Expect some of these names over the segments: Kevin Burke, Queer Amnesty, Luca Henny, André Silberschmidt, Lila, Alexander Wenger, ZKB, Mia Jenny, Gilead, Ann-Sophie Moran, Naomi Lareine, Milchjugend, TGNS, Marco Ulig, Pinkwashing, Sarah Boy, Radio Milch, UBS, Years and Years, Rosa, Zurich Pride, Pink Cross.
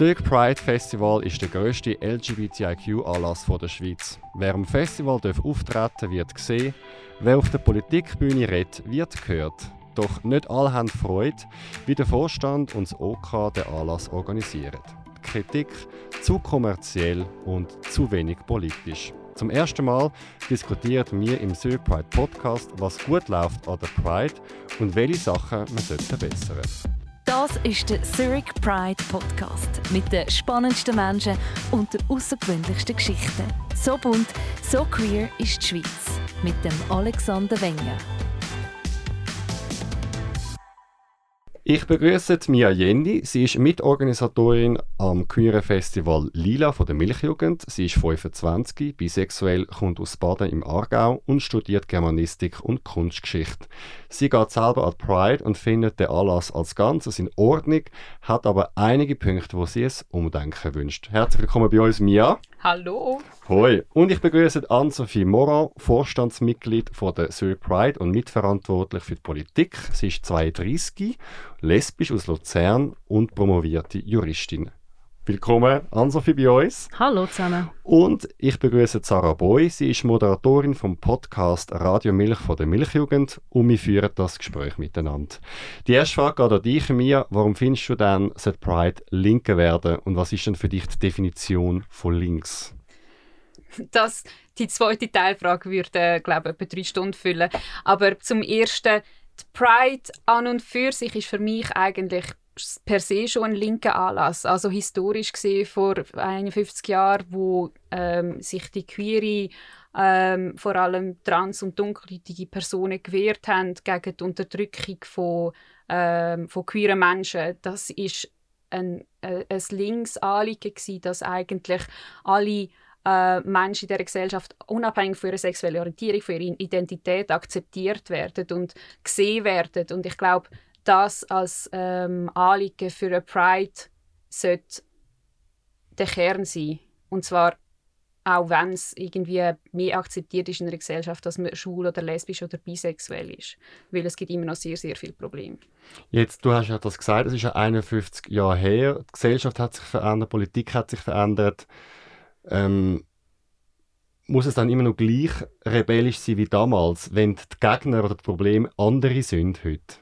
Zurich Pride Festival ist der grösste LGBTIQ-Anlass der Schweiz. Wer am Festival auftreten darf, wird gesehen. Wer auf der Politikbühne redet, wird gehört. Doch nicht alle haben Freude, wie der Vorstand und das OK den Anlass organisieren. Die Kritik zu kommerziell und zu wenig politisch. Zum ersten Mal diskutiert wir im Zurich Pride Podcast, was gut läuft an der Pride und welche Sachen man verbessern sollte. Das ist der Zurich Pride Podcast mit den spannendsten Menschen und den außergewöhnlichsten Geschichten. So bunt, so queer ist die Schweiz. Mit dem Alexander Wenger. Ich begrüße Mia Jenny. Sie ist Mitorganisatorin am queeren Festival Lila von der Milchjugend. Sie ist 25, bisexuell, kommt aus Baden im Aargau und studiert Germanistik und Kunstgeschichte. Sie geht selber an Pride und findet den Anlass als Ganzes in Ordnung, hat aber einige Punkte, wo sie es umdenken wünscht. Herzlich willkommen bei uns, Mia. Hallo. Hoi. Und ich begrüße Ann-Sophie Moran, Vorstandsmitglied von der Zurich Pride und mitverantwortlich für die Politik. Sie ist 32. lesbisch aus Luzern und promovierte Juristin. Willkommen, Ann-Sophie, bei uns. Hallo zusammen. Und ich begrüße Sarah Boy. Sie ist Moderatorin vom Podcast Radio Milch von der Milchjugend und wir führen das Gespräch miteinander. Die erste Frage geht an dich, Mia. Warum findest du denn, sollte Pride linker werden? Und was ist denn für dich die Definition von links? Das, die zweite Teilfrage würde, glaube ich, etwa 3 Stunden füllen. Aber zum ersten... Die Pride an und für sich ist für mich eigentlich per se schon ein linker Anlass. Also historisch gesehen, vor 51 Jahren, wo sich die Queere, vor allem trans- und dunkelhäutige Personen gewehrt haben gegen die Unterdrückung von queeren Menschen. Das war ein linkes Anliegen, dass eigentlich alle Menschen in dieser Gesellschaft unabhängig von ihrer sexuellen Orientierung, von ihrer Identität akzeptiert werden und gesehen werden. Und ich glaube, das als Anliegen für eine Pride sollte der Kern sein. Und zwar auch, wenn es irgendwie mehr akzeptiert ist in einer Gesellschaft, dass man schwul oder lesbisch oder bisexuell ist. Weil es gibt immer noch sehr, sehr viele Probleme. Jetzt, du hast ja das gesagt, es ist ja 51 Jahre her. Die Gesellschaft hat sich verändert, die Politik hat sich verändert. Muss es dann immer noch gleich rebellisch sein wie damals, wenn die Gegner oder die Probleme andere sind heute?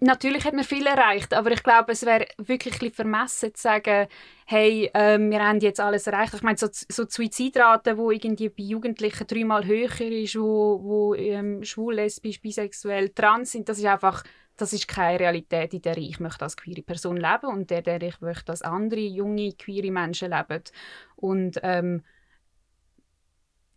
Natürlich hat man viel erreicht, aber ich glaube, es wäre wirklich ein bisschen vermessen zu sagen, hey, wir haben jetzt alles erreicht. Ich meine, so die Suizidrate, die irgendwie bei Jugendlichen 3-mal höher ist, wo schwul, lesbisch, bisexuell, trans sind, das ist einfach... Das ist keine Realität, in der ich möchte als queere Person leben und in der ich möchte, dass andere junge, queere Menschen leben. Und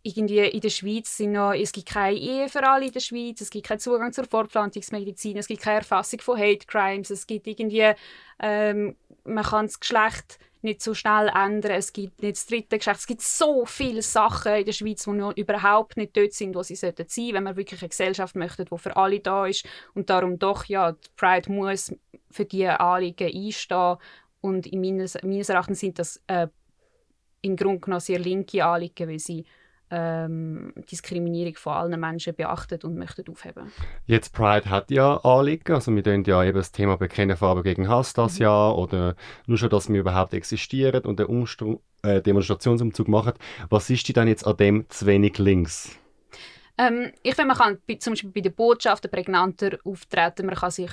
irgendwie in der Schweiz es gibt keine Ehe für alle in der Schweiz, es gibt keinen Zugang zur Fortpflanzungsmedizin, es gibt keine Erfassung von Hate Crimes, es gibt irgendwie, man kann das Geschlecht nicht so schnell ändern, es gibt nicht das dritte Geschlecht, es gibt so viele Sachen in der Schweiz, die noch überhaupt nicht dort sind, wo sie sein sollten, wenn man wirklich eine Gesellschaft möchte, die für alle da ist und darum doch, ja, die Pride muss für diese Anliegen einstehen und in meines Erachtens sind das im Grunde genommen sehr linke Anliegen, weil sie Diskriminierung von allen Menschen beachtet und möchten aufheben. Jetzt Pride hat ja Anliegen, also wir können ja eben das Thema Bekennen Farbe gegen Hass das Jahr oder nur schon, dass wir überhaupt existieren und den Demonstrationsumzug machen. Was ist denn jetzt an dem zu wenig links? Ich finde, man kann zum Beispiel bei den Botschaften prägnanter auftreten, man kann sich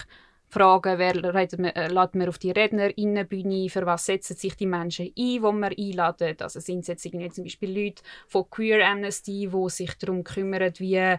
fragen, wer lädt man auf die RednerInnenbühne, für was setzen sich die Menschen ein, die man einladen. Also sind es jetzt irgendwie zum Beispiel Leute von Queer Amnesty, die sich darum kümmern, wie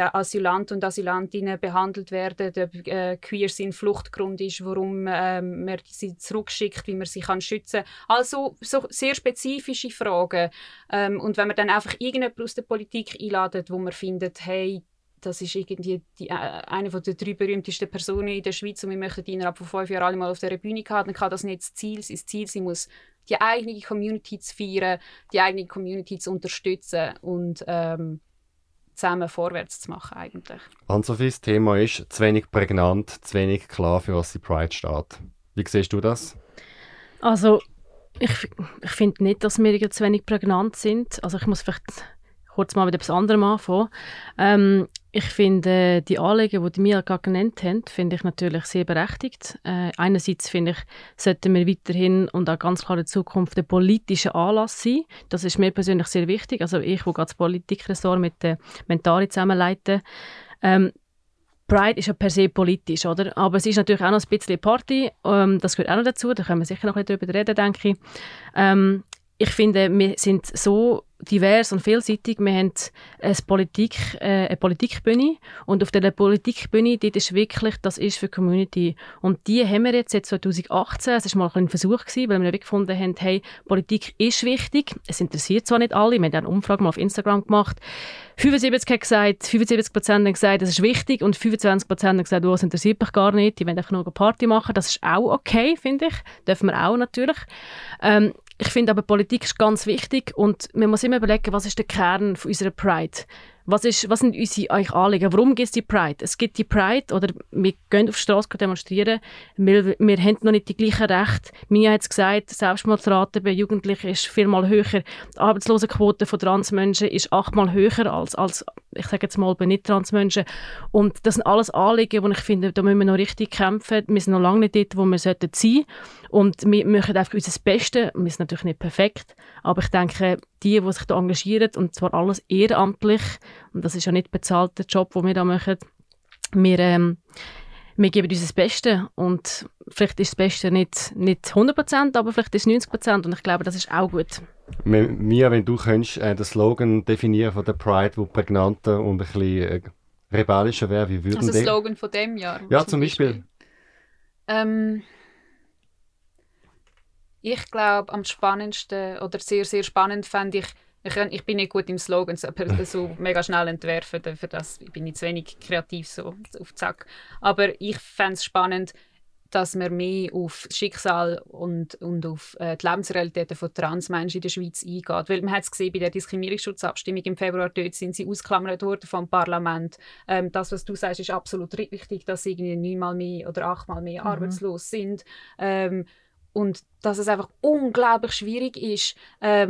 Asylanten und Asylantinnen behandelt werden, ob Queers ein Fluchtgrund ist, warum man sie zurückschickt, wie man sie kann schützen kann. Also so sehr spezifische Fragen. Und wenn man dann einfach irgendjemanden aus der Politik einladet, wo man findet, hey, das ist irgendwie eine der 3 berühmtesten Personen in der Schweiz und wir möchten die innerhalb von 5 Jahren alle mal auf dieser Bühne haben, dann kann das nicht das Ziel sein. Das Ziel sein muss, die eigene Community zu feiern, die eigene Community zu unterstützen und zusammen vorwärts zu machen eigentlich. Ann-Sophie, das Thema ist zu wenig prägnant, zu wenig klar, für was die Pride steht. Wie siehst du das? Also, ich finde nicht, dass wir zu wenig prägnant sind. Also ich muss vielleicht kurz mal mit etwas anderem anfangen. Ich finde die Anliegen, die Mia gerade genannt haben, finde ich natürlich sehr berechtigt. Einerseits finde ich, sollten wir weiterhin und auch ganz klar in Zukunft der politische Anlass sein. Das ist mir persönlich sehr wichtig. Also ich, wo gerade das Politikressort mit der Mentari zusammenleite, Pride ist ja per se politisch, oder? Aber es ist natürlich auch noch ein bisschen Party. Das gehört auch noch dazu. Da können wir sicher noch ein bisschen drüber reden, denke ich. Ich finde, wir sind so divers und vielseitig. Wir haben eine Politikbühne. Und auf dieser Politikbühne, dort ist wirklich, das ist für die Community. Und die haben wir jetzt seit 2018. Es war mal ein Versuch, weil wir gefunden haben, hey, Politik ist wichtig. Es interessiert zwar nicht alle. Wir haben eine Umfrage mal auf Instagram gemacht. 75% haben gesagt, das ist wichtig. Und 25% haben gesagt, oh, das interessiert mich gar nicht. Die wollen einfach nur eine Party machen. Das ist auch okay, finde ich. Dürfen wir auch natürlich. Ich finde aber, Politik ist ganz wichtig und man muss immer überlegen, was ist der Kern von unserer Pride? Was sind unsere Anliegen? Warum gibt es die Pride? Es gibt die Pride, oder wir gehen auf die Straße demonstrieren, wir haben noch nicht die gleichen Rechte. Mia hat es gesagt, die Selbstmordrate bei Jugendlichen ist viermal höher, die Arbeitslosenquote von Transmenschen ist 8-mal höher als ich sage jetzt mal, bei Nicht-Transmenschen. Und das sind alles Anliegen, wo ich finde, da müssen wir noch richtig kämpfen. Wir sind noch lange nicht dort, wo wir sein sollten. Und wir machen einfach unser Bestes. Wir sind natürlich nicht perfekt, aber ich denke, die sich da engagieren, und zwar alles ehrenamtlich, und das ist ja nicht bezahlter Job, den wir da machen, wir geben uns das Beste, und vielleicht ist das Beste nicht 100%, aber vielleicht ist es 90%, und ich glaube, das ist auch gut. Mia, wenn du könntest den Slogan definieren von der Pride, der prägnanter und ein bisschen rebellischer wäre, wie würden... Also der Slogan von dem Jahr? Ja, zum Beispiel. Ich glaube, am spannendsten oder sehr, sehr spannend fände ich bin nicht gut im Slogans, aber so mega schnell entwerfen, für das bin ich zu wenig kreativ, so auf Zack. Aber ich fände es spannend, dass wir mehr auf das Schicksal und auf die Lebensrealitäten von Transmenschen in der Schweiz eingeht. Weil man hat es gesehen bei der Diskriminierungsschutzabstimmung im Februar, dort sind sie ausgeklammert worden vom Parlament. Das, was du sagst, ist absolut richtig, dass irgendwie 9-mal mehr oder 8-mal mehr arbeitslos sind. Und dass es einfach unglaublich schwierig ist,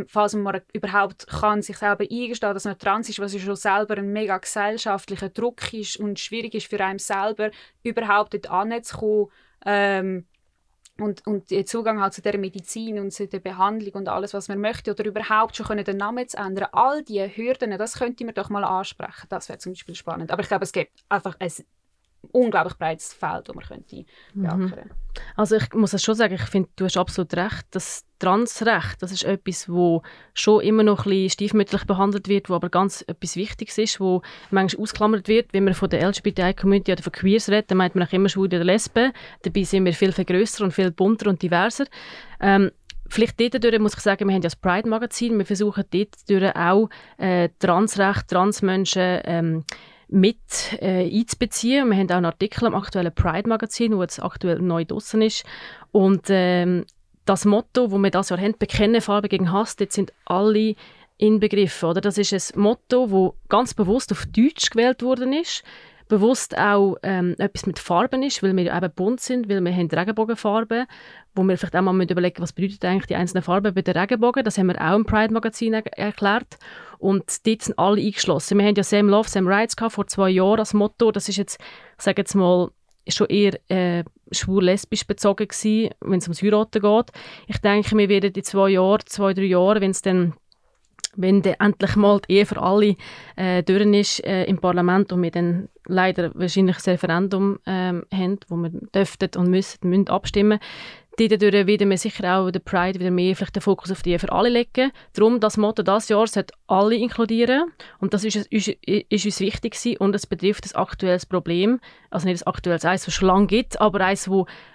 falls man überhaupt kann, sich selber eingestehen, dass man trans ist, was ja schon selber ein mega gesellschaftlicher Druck ist und schwierig ist für einen selber, überhaupt dort anzukommen, und den Zugang halt zu der Medizin und zu der Behandlung und alles, was man möchte, oder überhaupt schon können, den Namen zu ändern. All diese Hürden, das könnte man doch mal ansprechen. Das wäre zum Beispiel spannend. Aber ich glaube, es gibt einfach ein unglaublich breites Feld, das man könnte beackern könnte. Also ich muss das schon sagen, ich finde, du hast absolut recht, das Transrecht, das ist etwas, wo schon immer noch ein bisschen stiefmütterlich behandelt wird, wo aber ganz etwas Wichtiges ist, wo manchmal ausklammert wird, wenn man von der LGBTI-Community oder von Queers redet, dann meint man auch immer Schwule oder Lesben, dabei sind wir viel grösser und viel bunter und diverser. Vielleicht dort muss ich sagen, wir haben ja das Pride-Magazin, wir versuchen dort auch Transrecht, Transmenschen mit einzubeziehen. Wir haben auch einen Artikel im aktuellen Pride-Magazin, der jetzt aktuell neu draussen ist. Und das Motto, das wir dieses Jahr haben, «Bekenne Farbe gegen Hass», dort sind alle inbegriffen. Oder? Das ist ein Motto, das ganz bewusst auf Deutsch gewählt worden ist, bewusst auch etwas mit Farben ist, weil wir eben bunt sind, weil wir haben Regenbogenfarben, wo wir vielleicht auch mal überlegen, was bedeutet eigentlich die einzelnen Farben bei den Regenbogen. Das haben wir auch im Pride-Magazin erklärt. Und dort sind alle eingeschlossen. Wir haben ja «Same Love, Same Rights» gehabt, vor 2 Jahren als Motto. Das ist jetzt, ich sage jetzt mal, schon eher schwul-lesbisch bezogen gewesen, wenn es ums Heiraten geht. Ich denke, wir werden in 2-3 Jahren, wenn dann endlich mal die Ehe für alle durch ist im Parlament und wir dann leider wahrscheinlich ein Referendum haben, wo wir dürften und müssen abstimmen, dadurch werden wir sicher auch der Pride wieder mehr vielleicht den Fokus auf die Ehe für alle legen. Darum, das Motto dieses Jahr sollte alle inkludieren und das ist uns wichtig gewesen. Und es betrifft ein aktuelles Problem, also nicht ein aktuelles, eins, das es schon lange gibt, aber eins,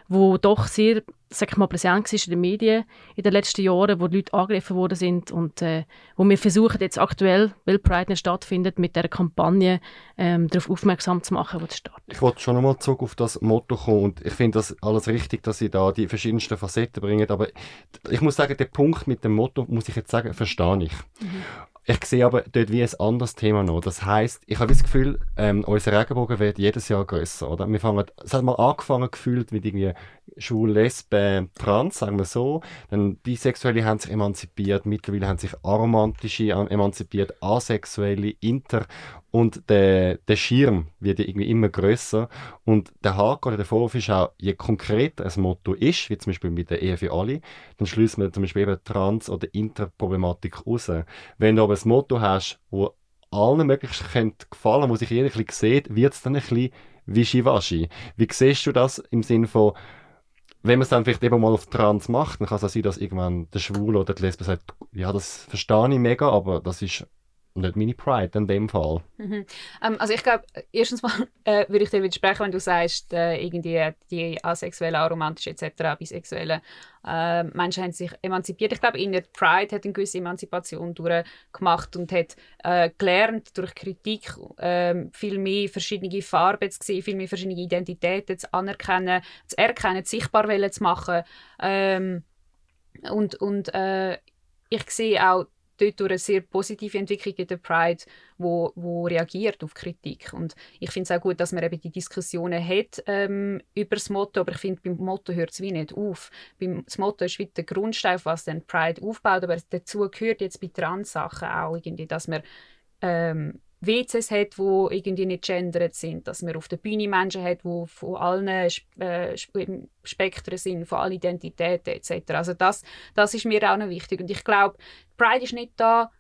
wo doch sehr, sag ich mal, präsent war in den Medien in den letzten Jahren, wo die Leute angegriffen worden sind und wo wir versuchen jetzt aktuell, weil Pride nicht stattfindet, mit dieser Kampagne darauf aufmerksam zu machen, wo es stattfindet. Ich wollte schon einmal zurück auf das Motto kommen und ich finde das alles richtig, dass sie da die verschiedensten Facetten bringen, aber ich muss sagen, den Punkt mit dem Motto, muss ich jetzt sagen, verstehe ich. Mhm. Ich sehe aber dort wie ein anderes Thema noch. Das heisst, ich habe das Gefühl, unser Regenbogen wird jedes Jahr grösser, oder? Wir fangen, es hat mal angefangen gefühlt mit irgendwie Schwul, Lesben, Trans, sagen wir so. Dann Bisexuelle haben sich emanzipiert, mittlerweile haben sich aromantische emanzipiert, Asexuelle, Inter. Und der Schirm wird irgendwie immer grösser. Und der Haken oder der Vorwurf ist auch, je konkreter ein Motto ist, wie zum Beispiel mit der Ehe für alle, dann schließt man zum Beispiel eben Trans- oder Interproblematik raus. Wenn du aber ein Motto hast, das allen möglichst gefallen könnte, wo sich jeder ein bisschen sieht, wird es dann ein bisschen wischiwaschi. Wie siehst du das im Sinne von, wenn man es dann vielleicht eben mal auf Trans macht, dann kann es auch sein, dass irgendwann der Schwule oder die Lesbe sagt, ja, das verstehe ich mega, aber das ist nicht meine Pride in dem Fall. Mhm. Also ich glaube, erstens mal würde ich dir widersprechen, wenn du sagst, irgendwie die Asexuellen, Aromantischen etc., Bisexuellen Menschen haben sich emanzipiert. Ich glaube, in der Pride hat eine gewisse Emanzipation durchgemacht und hat gelernt, durch Kritik viel mehr verschiedene Farben zu sehen, viel mehr verschiedene Identitäten zu anerkennen, zu erkennen, sichtbar zu machen. Und ich sehe auch dort durch eine sehr positive Entwicklung in der Pride, wo reagiert auf Kritik. Und ich finde es auch gut, dass man eben die Diskussionen hat über das Motto, aber ich finde, beim Motto hört es wie nicht auf. Das Motto ist wie der Grundstein, auf was dann Pride aufbaut, aber dazu gehört jetzt bei Trans-Sachen auch irgendwie, dass man WCs hat, die irgendwie nicht gendered sind, dass man auf der Bühne Menschen hat, die von allen Spektren sind, von allen Identitäten etc. Also das ist mir auch noch wichtig. Und ich glaube, Pride ist nicht da,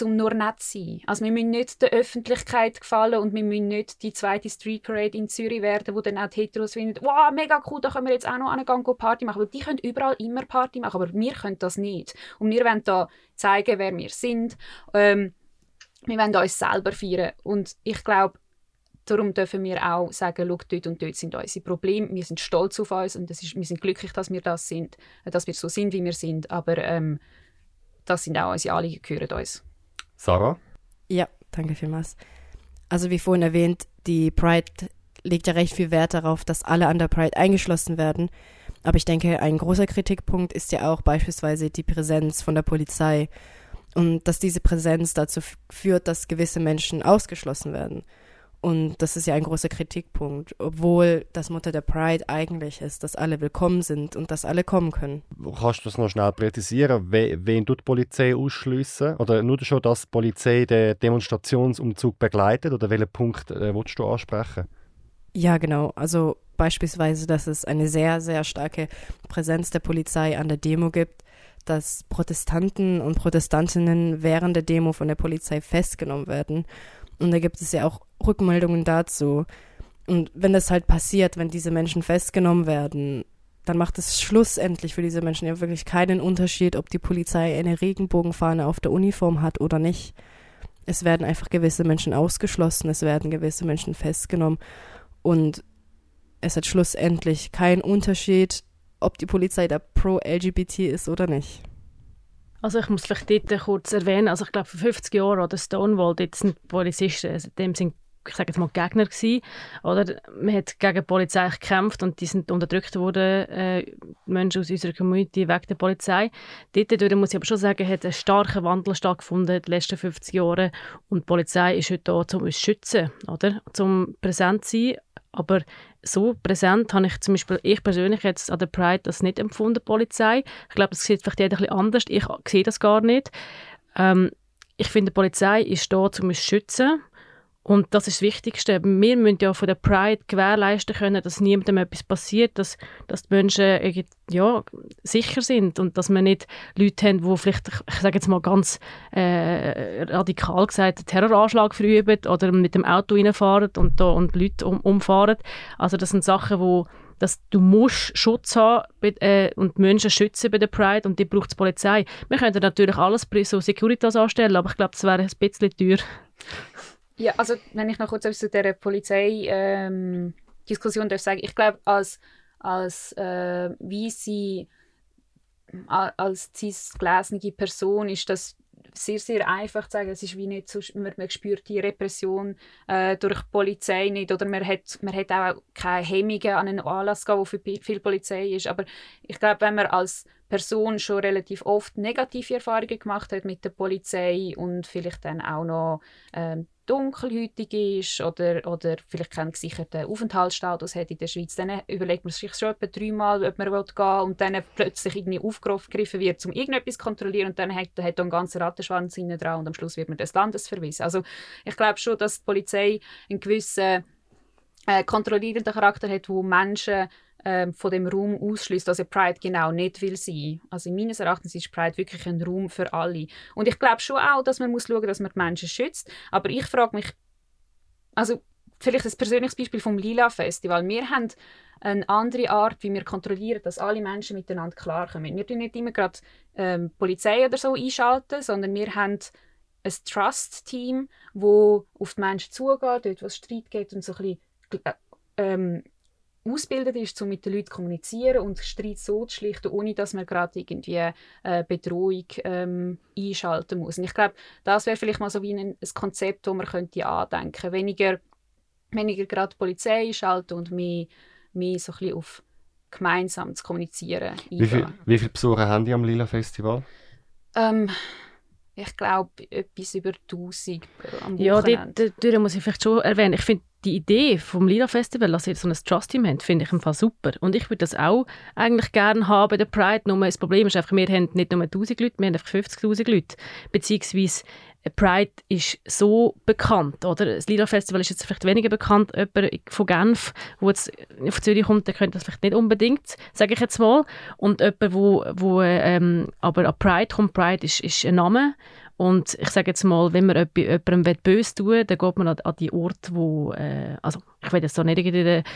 um nur nett zu sein. Also wir müssen nicht der Öffentlichkeit gefallen und wir müssen nicht die zweite Street Parade in Zürich werden, wo dann auch die Heteros finden, wow, mega cool, da können wir jetzt auch noch hingehen und Party machen. Weil die können überall immer Party machen, aber wir können das nicht. Und wir wollen da zeigen, wer wir sind. Wir wollen uns selber feiern. Und ich glaube, darum dürfen wir auch sagen, schau, dort und dort sind unsere Probleme. Wir sind stolz auf uns und wir sind glücklich, dass wir das sind, dass wir so sind, wie wir sind. Aber das sind auch unsere Anliegen, gehören uns. Sarah? Ja, danke vielmals. Also wie vorhin erwähnt, die Pride legt ja recht viel Wert darauf, dass alle an der Pride eingeschlossen werden. Aber ich denke, ein großer Kritikpunkt ist ja auch beispielsweise die Präsenz von der Polizei. Und dass diese Präsenz dazu führt, dass gewisse Menschen ausgeschlossen werden. Und das ist ja ein großer Kritikpunkt, obwohl das Motto der Pride eigentlich ist, dass alle willkommen sind und dass alle kommen können. Kannst du das noch schnell präzisieren? Wen tut die Polizei ausschliessen? Oder nur schon, dass die Polizei den Demonstrationsumzug begleitet? Oder welchen Punkt willst du ansprechen? Ja, genau. Also beispielsweise, dass es eine sehr, sehr starke Präsenz der Polizei an der Demo gibt, dass Protestanten und Protestantinnen während der Demo von der Polizei festgenommen werden. Und da gibt es ja auch Rückmeldungen dazu. Und wenn das halt passiert, wenn diese Menschen festgenommen werden, dann macht es schlussendlich für diese Menschen ja wirklich keinen Unterschied, ob die Polizei eine Regenbogenfahne auf der Uniform hat oder nicht. Es werden einfach gewisse Menschen ausgeschlossen, es werden gewisse Menschen festgenommen. Und es hat schlussendlich keinen Unterschied, ob die Polizei da pro-LGBT ist oder nicht. Also ich muss vielleicht dort kurz erwähnen, also ich glaube vor 50 Jahren oder Stonewall, dort sind Polizisten, dem sind, ich sage jetzt mal, Gegner gewesen, oder? Man hat gegen die Polizei gekämpft und die sind unterdrückt worden, Menschen aus unserer Community wegen der Polizei. Dort muss ich aber schon sagen, hat ein starker Wandel stattgefunden in den letzten 50 Jahren und die Polizei ist heute da, um uns zu schützen, oder? Um präsent zu sein. Aber so präsent habe ich zum Beispiel, ich persönlich jetzt an der Pride das nicht empfunden, Polizei. Ich glaube, das sieht vielleicht jeder ein bisschen anders. Ich sehe das gar nicht. Ich finde, die Polizei ist da, um uns zu schützen. Und das ist das Wichtigste. Wir müssen ja von der Pride gewährleisten können, dass niemandem etwas passiert, dass die Menschen ja, sicher sind und dass wir nicht Leute haben, die vielleicht, ich sage jetzt mal ganz radikal gesagt, einen Terroranschlag verüben oder mit dem Auto reinfahren und Leute umfahren. Also das sind Sachen, dass du musst Schutz haben und Menschen schützen bei der Pride und die braucht die Polizei. Wir könnten natürlich alles so Securitas anstellen, aber ich glaube, das wäre ein bisschen teuer. Ja, also wenn ich noch kurz etwas zu dieser Polizei-Diskussion darf sagen, ich glaube, als cis gelesene Person ist das sehr, sehr einfach zu sagen, es ist wie nicht so, man spürt die Repression durch die Polizei nicht, oder man hat auch keine Hemmungen an einen Anlass gehen, wo für viel Polizei ist. Aber ich glaube, wenn man als Person schon relativ oft negative Erfahrungen gemacht hat mit der Polizei und vielleicht dann auch noch dunkelhäutig ist oder vielleicht keinen gesicherten Aufenthaltsstatus hat in der Schweiz, dann überlegt man sich schon etwa 3-mal, ob man gehen will, und dann plötzlich irgendwie aufgegriffen wird, um irgendetwas zu kontrollieren, und dann hat einen ganzen Rattenschwanz hinten dran und am Schluss wird man des Landes verwiesen. Also ich glaube schon, dass die Polizei einen gewissen kontrollierenden Charakter hat, wo Menschen von dem Raum ausschließt, also Pride genau nicht will sein. Also meines Erachtens ist Pride wirklich ein Raum für alle. Und ich glaube schon auch, dass man schauen muss, dass man die Menschen schützt. Aber ich frage mich, also vielleicht ein persönliches Beispiel vom Lila-Festival. Wir haben eine andere Art, wie wir kontrollieren, dass alle Menschen miteinander klarkommen. Wir tun nicht immer gerade Polizei oder so einschalten, sondern wir haben ein Trust-Team, das auf die Menschen zugeht, dort, wo es Streit gibt, und so ein bisschen ausgebildet ist, um mit den Leuten zu kommunizieren und Streit so zu schlichten, ohne dass man gerade irgendwie Bedrohung einschalten muss. Und ich glaube, das wäre vielleicht mal so wie ein Konzept, das man könnte andenken könnte. Weniger gerade die Polizei einschalten und mehr so ein bisschen auf gemeinsam zu kommunizieren. Wie viele Besucher haben die am Lila-Festival? Ich glaube, etwas über 1000 am Wochenende. Ja, dort muss ich vielleicht schon erwähnen. Ich finde die Idee vom Lila-Festival, dass ihr so ein Trust-Team habt, finde ich im Fall super. Und ich würde das auch eigentlich gerne haben bei der Pride. Nur das Problem ist einfach, wir haben nicht nur 1000 Leute, wir haben einfach 50'000 Leute. Beziehungsweise Pride ist so bekannt, oder? Das Lila-Festival ist jetzt vielleicht weniger bekannt. Jemand von Genf, der jetzt auf Zürich kommt, der könnte das vielleicht nicht unbedingt, sage ich jetzt mal. Und jemand, der aber an Pride kommt, Pride ist ein Name. Und ich sage jetzt mal, wenn man jemandem böse tun will, dann geht man an die Orte, wo... also ich will jetzt da nicht irgendeine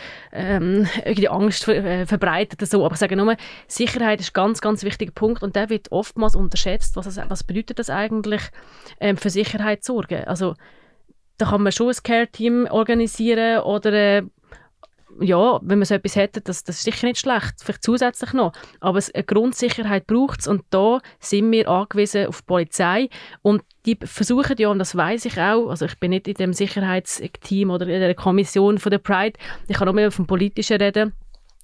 Angst verbreiten oder so, aber ich sage nur, Sicherheit ist ein ganz, ganz wichtiger Punkt, und der wird oftmals unterschätzt. Was bedeutet das eigentlich, für Sicherheit zu sorgen? Also da kann man schon ein Care-Team organisieren, oder... ja, wenn man so etwas hätte, das ist sicher nicht schlecht, vielleicht zusätzlich noch. Aber eine Grundsicherheit braucht es, und da sind wir angewiesen auf die Polizei. Und die versuchen ja, und das weiß ich auch, also ich bin nicht in dem Sicherheitsteam oder in der Kommission von der Pride, ich kann auch mehr vom Politischen reden,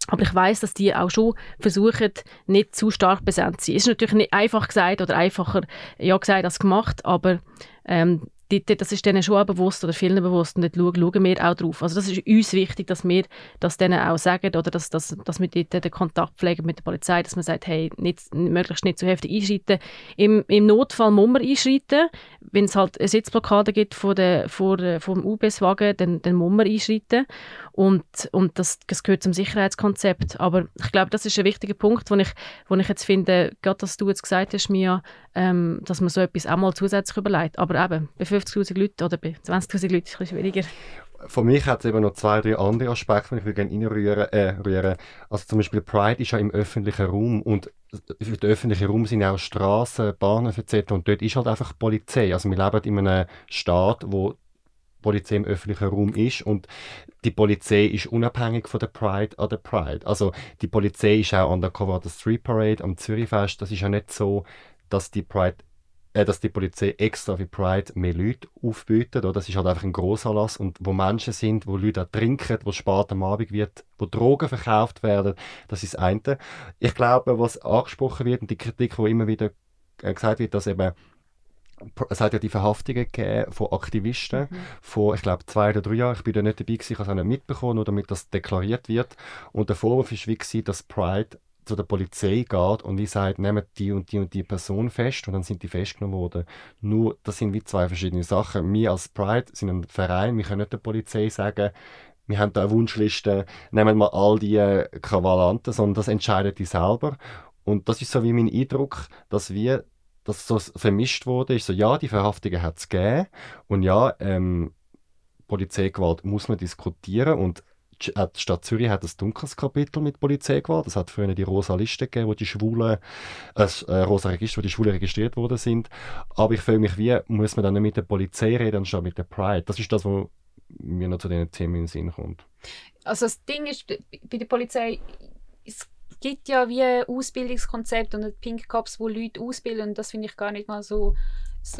aber ich weiss, dass die auch schon versuchen, nicht zu stark besetzt zu sein. Ist natürlich nicht einfach gesagt oder einfacher ja gesagt als gemacht, aber das ist denen schon auch bewusst oder vielen bewusst, und dort schauen wir auch drauf. Also das ist uns wichtig, dass wir das denen auch sagen, oder dass wir dort den Kontakt pflegen mit der Polizei, dass man sagt, hey, möglichst nicht zu heftig einschreiten. Im Notfall muss man einschreiten. Wenn es halt eine Sitzblockade gibt vom UBS-Wagen, dann muss man einschreiten. Und das gehört zum Sicherheitskonzept. Aber ich glaube, das ist ein wichtiger Punkt, wo ich jetzt finde, gerade dass du jetzt gesagt hast, Mia, dass man so etwas auch mal zusätzlich überlegt. Aber eben, 50'000 Leute oder bei 20'000 Leuten ist es ein bisschen schwieriger. Für mich hat es eben noch 2-3 andere Aspekte, die ich gerne reinrühren. Also zum Beispiel Pride ist ja im öffentlichen Raum, und für den öffentlichen Raum sind auch Straßen, Bahnen etc. Und dort ist halt einfach die Polizei. Also wir leben in einem Staat, wo die Polizei im öffentlichen Raum ist, und die Polizei ist unabhängig von der Pride an der Pride. Also die Polizei ist auch undercover an der Street Parade, am Zürichfest. Das ist ja nicht so, dass die Polizei extra für Pride mehr Leute aufbietet. Das ist halt einfach ein Grossanlass, und wo Menschen sind, wo Leute auch trinken, wo spät am Abend wird, wo Drogen verkauft werden, das ist das eine. Ich glaube, was angesprochen wird und die Kritik, die immer wieder gesagt wird, dass eben, es hat ja die Verhaftungen gegeben von Aktivisten von, ich glaube, 2 oder 3 Jahren. Ich bin da nicht dabei gewesen, ich habe es auch nicht mitbekommen, nur damit das deklariert wird. Und der Vorwurf war wie, dass Pride zu der Polizei geht und wie sagt, nehmt die und die und die Person fest, und dann sind die festgenommen worden. Nur, das sind wie 2 verschiedene Sachen. Wir als Pride sind ein Verein, wir können nicht der Polizei sagen, wir haben da eine Wunschliste, nehmen wir all die Kavalanten, sondern das entscheiden die selber. Und das ist so wie mein Eindruck, dass so vermischt wurde. Ist so, ja, die Verhaftungen hat es gegeben, und ja, Polizeigewalt muss man diskutieren, und die Stadt Zürich hat ein dunkles Kapitel mit Polizeigewalt. Es hat früher die rosa Liste gegeben, wo die Schwulen, rosa Register, wo die Schwulen registriert worden sind. Aber ich fühle mich wie, muss man dann nicht mit der Polizei reden, anstatt mit der Pride. Das ist das, was mir noch zu diesen Themen in den Sinn kommt. Also das Ding ist, bei der Polizei, es gibt ja wie ein Ausbildungskonzept und ein Pink Cops, wo Leute ausbilden, und das finde ich gar nicht mal so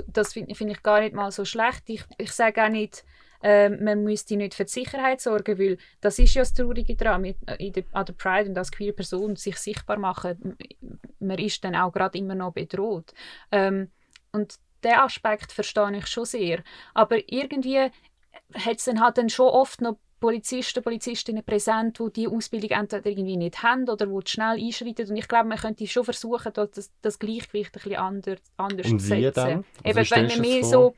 das finde ich gar nicht mal so schlecht. Ich sage auch nicht, man müsste nicht für die Sicherheit sorgen, weil das ist ja das Traurige daran, an der Pride und als queer Person sich sichtbar machen. Man ist dann auch gerade immer noch bedroht. Und diesen Aspekt verstehe ich schon sehr. Aber irgendwie hat es dann halt dann schon oft noch Polizisten, Polizistinnen präsent, die diese Ausbildung entweder irgendwie nicht haben oder die schnell einschreiten. Und ich glaube, man könnte schon versuchen, das Gleichgewicht ein bisschen anders zu setzen. Eben, wenn man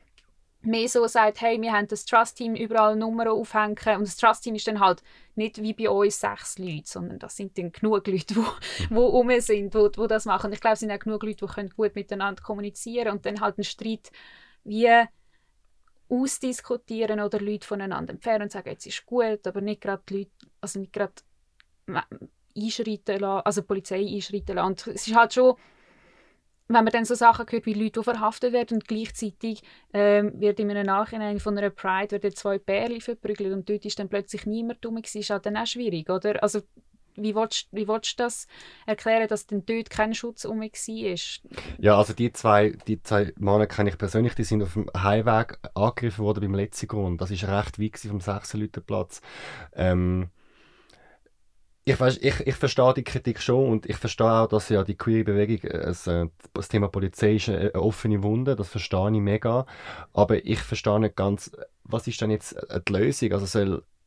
mehr so sagt, hey, wir haben das Trust-Team überall Nummern aufhängen. Und das Trust-Team ist dann halt nicht wie bei uns 6 Leute, sondern das sind dann genug Leute, die rum sind, die das machen. Und ich glaube, es sind auch genug Leute, die können gut miteinander kommunizieren und dann halt einen Streit wie ausdiskutieren oder Leute voneinander entfernen und sagen, jetzt ist gut, aber nicht gerade Leute, also nicht gerade einschreiten lassen, also die Polizei einschreiten lassen. Und es ist halt schon, wenn man dann so Sachen hört, wie Leute, die verhaftet werden und gleichzeitig wird in einem Nachhinein von einer Pride werden 2 Pärchen verprügelt und dort ist dann plötzlich niemand dumm gewesen, ist halt dann auch schwierig, oder? Also wie willst du das erklären, dass denn dort kein Schutz um ist? Ja, also die zwei Männer kenne ich persönlich, die sind auf dem Heimweg angegriffen worden beim letzten Grund. Das ist recht weit vom 6-Leuten-Platz. Ich verstehe die Kritik schon und ich verstehe auch, dass ja die Queer-Bewegung, das Thema Polizei ist eine offene Wunde, das verstehe ich mega, aber ich verstehe nicht ganz, was ist denn jetzt die Lösung?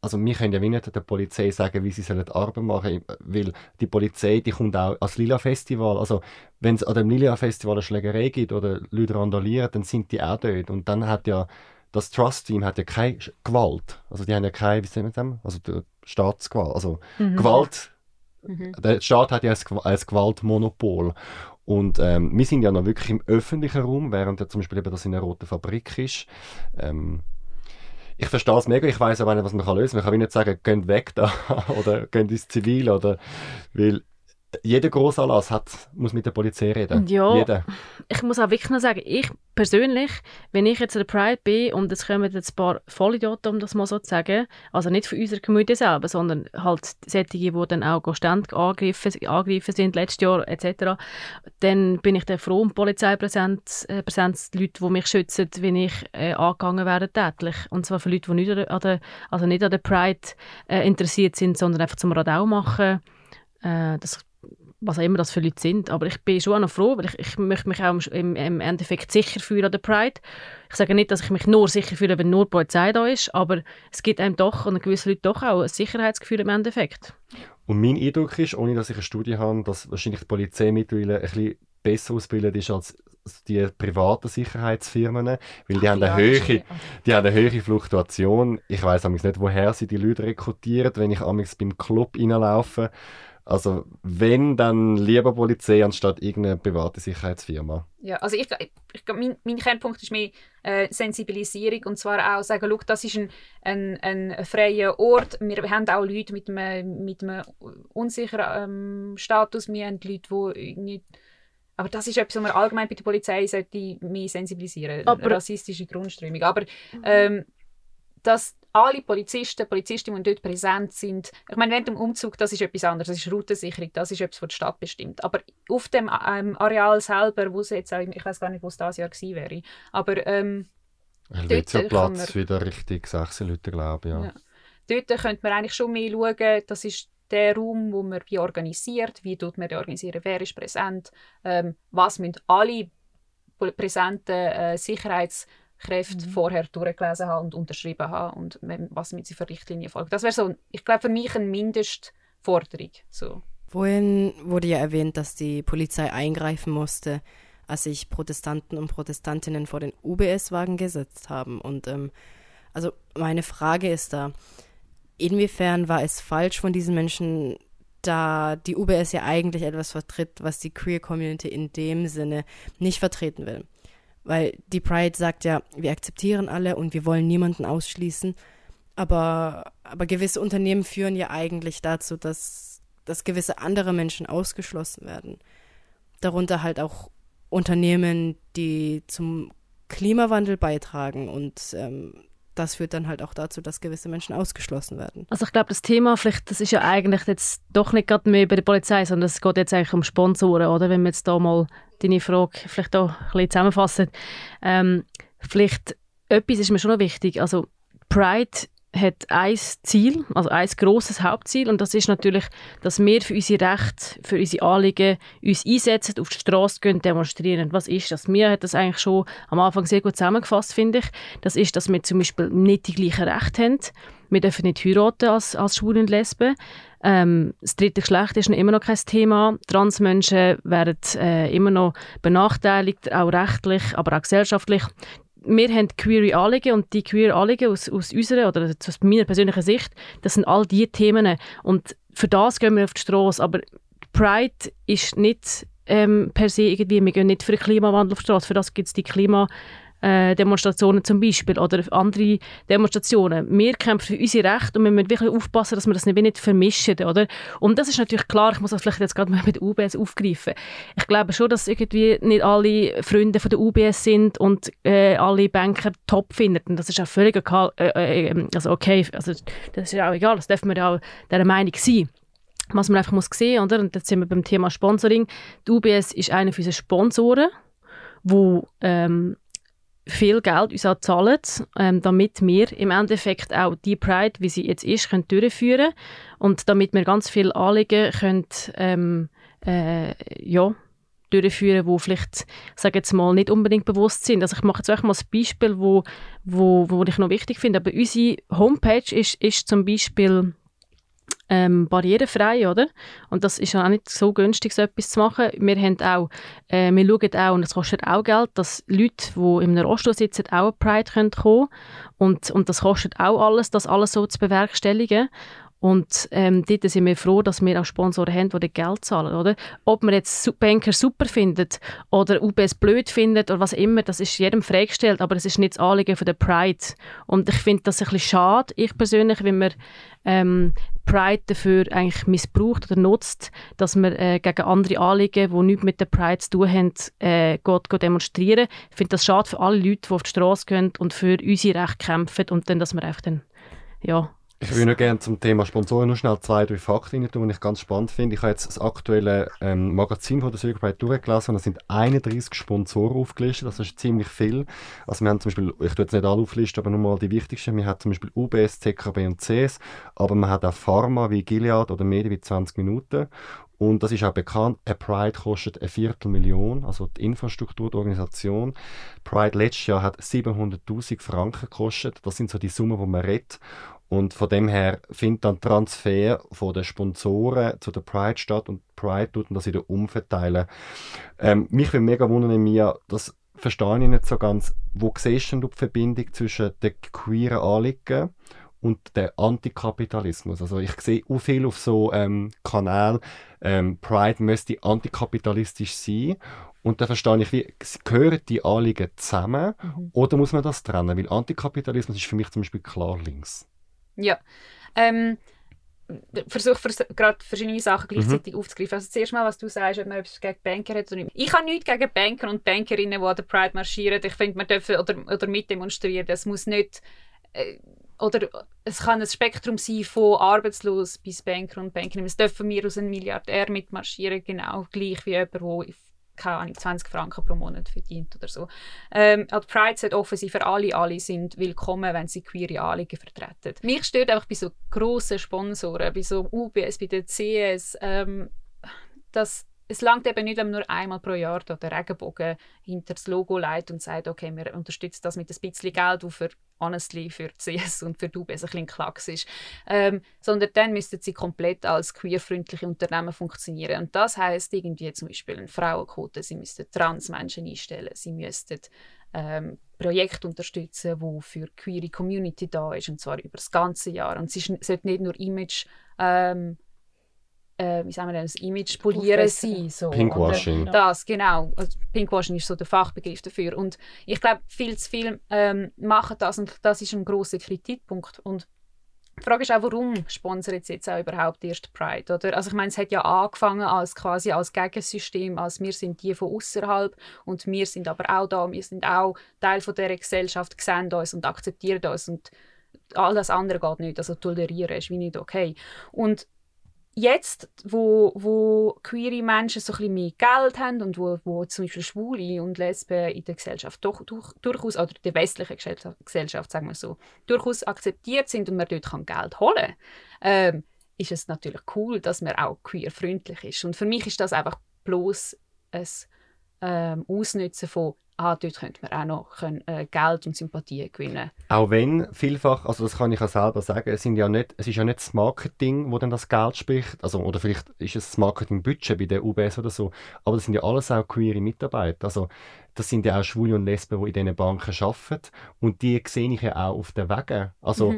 Also wir können ja nicht der Polizei sagen, wie sie Arbeit machen sollen, weil die Polizei, die kommt auch ans Lila-Festival. Also wenn es an dem Lila-Festival eine Schlägerei gibt oder Leute randalieren, dann sind die auch dort. Und dann hat ja das Trust-Team hat ja keine Gewalt. Also die haben ja keine, wie sagen wir das? Also die Staatsgewalt. Also Gewalt, der Staat hat ja ein Gewaltmonopol. Und wir sind ja noch wirklich im öffentlichen Raum, während ja zum Beispiel eben das in der Roten Fabrik ist. Ich verstehe es mega, ich weiß aber nicht, was man lösen kann. Man kann nicht sagen, geht weg da oder geht ins Zivil. Oder, weil jeder Grossanlass muss mit der Polizei reden. Ja, jeder. Ich muss auch wirklich noch sagen, ich persönlich, wenn ich jetzt an der Pride bin und es kommen jetzt ein paar Vollidioten, um das mal so zu sagen, also nicht von unserer Gemüte selber, sondern halt solche, die dann auch ständig angegriffen sind, letztes Jahr etc., dann bin ich dann froh um Polizeipräsenz, die Leute, die mich schützen, wenn ich angegangen werde tätlich. Und zwar für Leute, die nicht an der Pride interessiert sind, sondern einfach zum Radau machen. Was auch immer das für Leute sind. Aber ich bin schon auch noch froh, weil ich möchte mich auch im Endeffekt sicher fühlen an der Pride. Ich sage nicht, dass ich mich nur sicher fühle, wenn nur die Polizei da ist, aber es gibt einem doch und gewissen Leuten doch auch ein Sicherheitsgefühl im Endeffekt. Und mein Eindruck ist, ohne dass ich eine Studie habe, dass wahrscheinlich die Polizei mittlerweile ein bisschen besser ausgebildet ist als die privaten Sicherheitsfirmen, weil die haben eine hohe Fluktuation. Ich weiss nicht, woher sie die Leute rekrutieren, wenn ich beim Club reinlaufe. Also wenn, dann lieber Polizei anstatt irgendeine private Sicherheitsfirma. Ja, also ich mein Kernpunkt ist mehr Sensibilisierung und zwar auch sagen, look, das ist ein freier Ort. Wir haben auch Leute mit einem unsicheren Status, wir haben Leute, die nicht... Aber das ist etwas, was man allgemein bei der Polizei sollte mehr sensibilisieren. Aber rassistische Grundströmung. Aber dass alle Polizisten, Polizistinnen, die dort präsent sind, ich meine, während dem Umzug, das ist etwas anderes, das ist Routensicherung, das ist etwas, was die Stadt bestimmt. Aber auf dem Areal selber, wo es jetzt auch, ich weiß gar nicht, wo es dieses Jahr gewesen wäre, aber Helvetiaplatz, wieder richtig 6 Leute, glaube ich, ja. Dort könnte man eigentlich schon mehr schauen, das ist der Raum, wo man wie organisiert, wie tut man den organisieren, wer ist präsent, was müssen alle präsenten Sicherheitskräfte vorher durchgelesen haben und unterschrieben haben und was mit sie für Richtlinien folgen. Das wäre so, ich glaube, für mich eine Mindestforderung. So. Vorhin wurde ja erwähnt, dass die Polizei eingreifen musste, als sich Protestanten und Protestantinnen vor den UBS-Wagen gesetzt haben. Und also meine Frage ist da, inwiefern war es falsch von diesen Menschen, da die UBS ja eigentlich etwas vertritt, was die Queer-Community in dem Sinne nicht vertreten will? Weil die Pride sagt ja, wir akzeptieren alle und wir wollen niemanden ausschließen, aber gewisse Unternehmen führen ja eigentlich dazu, dass gewisse andere Menschen ausgeschlossen werden. Darunter halt auch Unternehmen, die zum Klimawandel beitragen und das führt dann halt auch dazu, dass gewisse Menschen ausgeschlossen werden. Also ich glaube, das Thema, vielleicht, das ist ja eigentlich jetzt doch nicht gerade mehr bei der Polizei, sondern es geht jetzt eigentlich um Sponsoren, oder? Wenn wir jetzt da mal deine Frage vielleicht auch ein bisschen zusammenfassen. Vielleicht etwas ist mir schon noch wichtig. Also Pride hat ein Ziel, also ein grosses Hauptziel, und das ist natürlich, dass wir für unsere Rechte, für unsere Anliegen uns einsetzen, auf die Straße gehen, demonstrieren. Was ist das? Mir hat das eigentlich schon am Anfang sehr gut zusammengefasst, finde ich. Das ist, dass wir zum Beispiel nicht die gleichen Rechte haben. Wir dürfen nicht heiraten als Schwule und Lesben. Das dritte Geschlecht ist immer noch kein Thema. Transmenschen werden immer noch benachteiligt, auch rechtlich, aber auch gesellschaftlich. Wir haben queere Anliegen, und die queer Anliegen aus unserer oder aus meiner persönlichen Sicht, das sind all die Themen. Und für das gehen wir auf die Straße. Aber Pride ist nicht per se irgendwie, wir gehen nicht für den Klimawandel auf die Straße. Für das gibt es die Klimademonstrationen zum Beispiel oder andere Demonstrationen. Wir kämpfen für unsere Rechte, und wir müssen wirklich aufpassen, dass wir das nicht vermischen. Oder? Und das ist natürlich klar, ich muss das vielleicht jetzt gerade mal mit UBS aufgreifen. Ich glaube schon, dass irgendwie nicht alle Freunde von der UBS sind und alle Banker top finden. Und das ist auch völlig okay. Also, das ist ja auch egal, das dürfen wir ja auch dieser Meinung sein. Was man einfach muss sehen, oder? Und jetzt sind wir beim Thema Sponsoring. Die UBS ist einer unserer Sponsoren, wo viel Geld uns auch zahlen, damit wir im Endeffekt auch die Pride, wie sie jetzt ist, können durchführen können. Und damit wir ganz viele Anliegen können, durchführen, die vielleicht, sage jetzt mal, nicht unbedingt bewusst sind. Also ich mache jetzt auch mal ein Beispiel, wo ich noch wichtig finde. Aber unsere Homepage ist zum Beispiel barrierefrei, oder? Und das ist ja auch nicht so günstig, so etwas zu machen. Wir haben auch, wir schauen auch, und das kostet auch Geld, dass Leute, die im Rollstuhl sitzen, auch eine Pride kommen können. Und das kostet auch alles, das alles so zu bewerkstelligen. Und dort sind wir froh, dass wir auch Sponsoren haben, die Geld zahlen, oder? Ob man jetzt Banker super findet oder UBS blöd findet oder was immer, das ist jedem freigestellt, aber es ist nicht das Anliegen von der Pride. Und ich finde das ein bisschen schade, ich persönlich, wenn man Pride dafür eigentlich missbraucht oder nutzt, dass man gegen andere Anliegen, die nichts mit der Pride zu tun haben, geht demonstrieren. Ich finde das schade für alle Leute, die auf die Straße gehen und für unsere Rechte kämpfen, und dann, dass man einfach dann, ja... Ich würde noch gerne zum Thema Sponsoren noch schnell 2-3 Fakten rein tun, die ich ganz spannend finde. Ich habe jetzt das aktuelle Magazin von der Zurich Pride durchgelesen, und da sind 31 Sponsoren aufgelistet, das ist ziemlich viel. Also wir haben zum Beispiel, ich tue jetzt nicht alle auflisten, aber nur mal die wichtigsten, wir haben zum Beispiel UBS, ZKB und CS, aber man hat auch Pharma wie Gilead oder Medi wie 20 Minuten. Und das ist auch bekannt, eine Pride kostet 250.000, also die Infrastruktur, die Organisation. Pride letztes Jahr hat 700'000 Franken gekostet, das sind so die Summen, die man redet. Und von dem her findet dann Transfer von den Sponsoren zu der Pride statt, und Pride tut das wieder umverteilen. Mich würde mega wundern, Mia, das verstehe ich nicht so ganz. Wo siehst du die Verbindung zwischen den queeren Anliegen und dem Antikapitalismus? Also ich sehe auch viel auf so Kanälen, Pride müsste antikapitalistisch sein. Und da verstehe ich, wie gehören die Anliegen zusammen, oder muss man das trennen? Weil Antikapitalismus ist für mich zum Beispiel klar links. Ja, versuche gerade verschiedene Sachen gleichzeitig aufzugreifen. Also zuerst mal, was du sagst, ob man etwas gegen Banker hat oder nicht. Ich habe nichts gegen Banker und Bankerinnen, die an der Pride marschieren. Ich finde, man darf oder mitdemonstrieren. Es muss nicht... Oder es kann ein Spektrum sein von arbeitslos bis Banker und Bankerinnen. Es dürfen wir aus einem Milliardär mitmarschieren, genau gleich wie jemand, der keine Ahnung, 20 Franken pro Monat verdient oder so. Die Pride sollte offen sein für alle. Alle sind willkommen, wenn sie queere Anliegen vertreten. Mich stört einfach bei so grossen Sponsoren, bei so UBS, bei der CS, dass es langt eben nicht, wenn man nur einmal pro Jahr da den Regenbogen hinter das Logo leitet und sagt, okay, wir unterstützen das mit ein bisschen Geld, das für honestly für die CS und für die UBS ein bisschen Klacks ist. Sondern dann müssten sie komplett als queerfreundliche Unternehmen funktionieren. Und das heisst irgendwie zum Beispiel eine Frauenquote, sie müssten Transmenschen einstellen, sie müssten Projekte unterstützen, wo für die queere Community da ist, und zwar über das ganze Jahr. Und sie sollte nicht nur Image... wie sagen wir denn, das Image polieren sein. So. Pinkwashing. Das, genau. Also Pinkwashing ist so der Fachbegriff dafür. Und ich glaube, viel zu viel machen das, und das ist ein grosser Kritikpunkt. Und Die Frage ist auch, warum sponsert jetzt auch überhaupt erst Pride? Oder? Also ich meine, es hat ja angefangen als quasi als Gegensystem, als wir sind die von außerhalb und wir sind aber auch da, wir sind auch Teil von dieser Gesellschaft, sehen uns und akzeptieren uns und all das andere geht nicht, also tolerieren ist wie nicht okay. Und jetzt, wo queere Menschen so ein bisschen mehr Geld haben und wo zum Beispiel Schwule und Lesben in der Gesellschaft durchaus, oder der westlichen Gesellschaft, sagen wir so, durchaus akzeptiert sind und man dort Geld holen kann, ist es natürlich cool, dass man auch queerfreundlich ist. Und für mich ist das einfach bloß ein Ausnutzen von dort könnte man auch noch Geld und Sympathie gewinnen. Auch wenn vielfach, also das kann ich ja selber sagen, es ist ja nicht das Marketing, wo dann das Geld spricht, also, oder vielleicht ist es das Marketingbudget bei der UBS oder so, aber das sind ja alles auch queere Mitarbeiter. Also, das sind ja auch Schwule und Lesben, die in diesen Banken arbeiten und die sehe ich ja auch auf den Wegen. Also,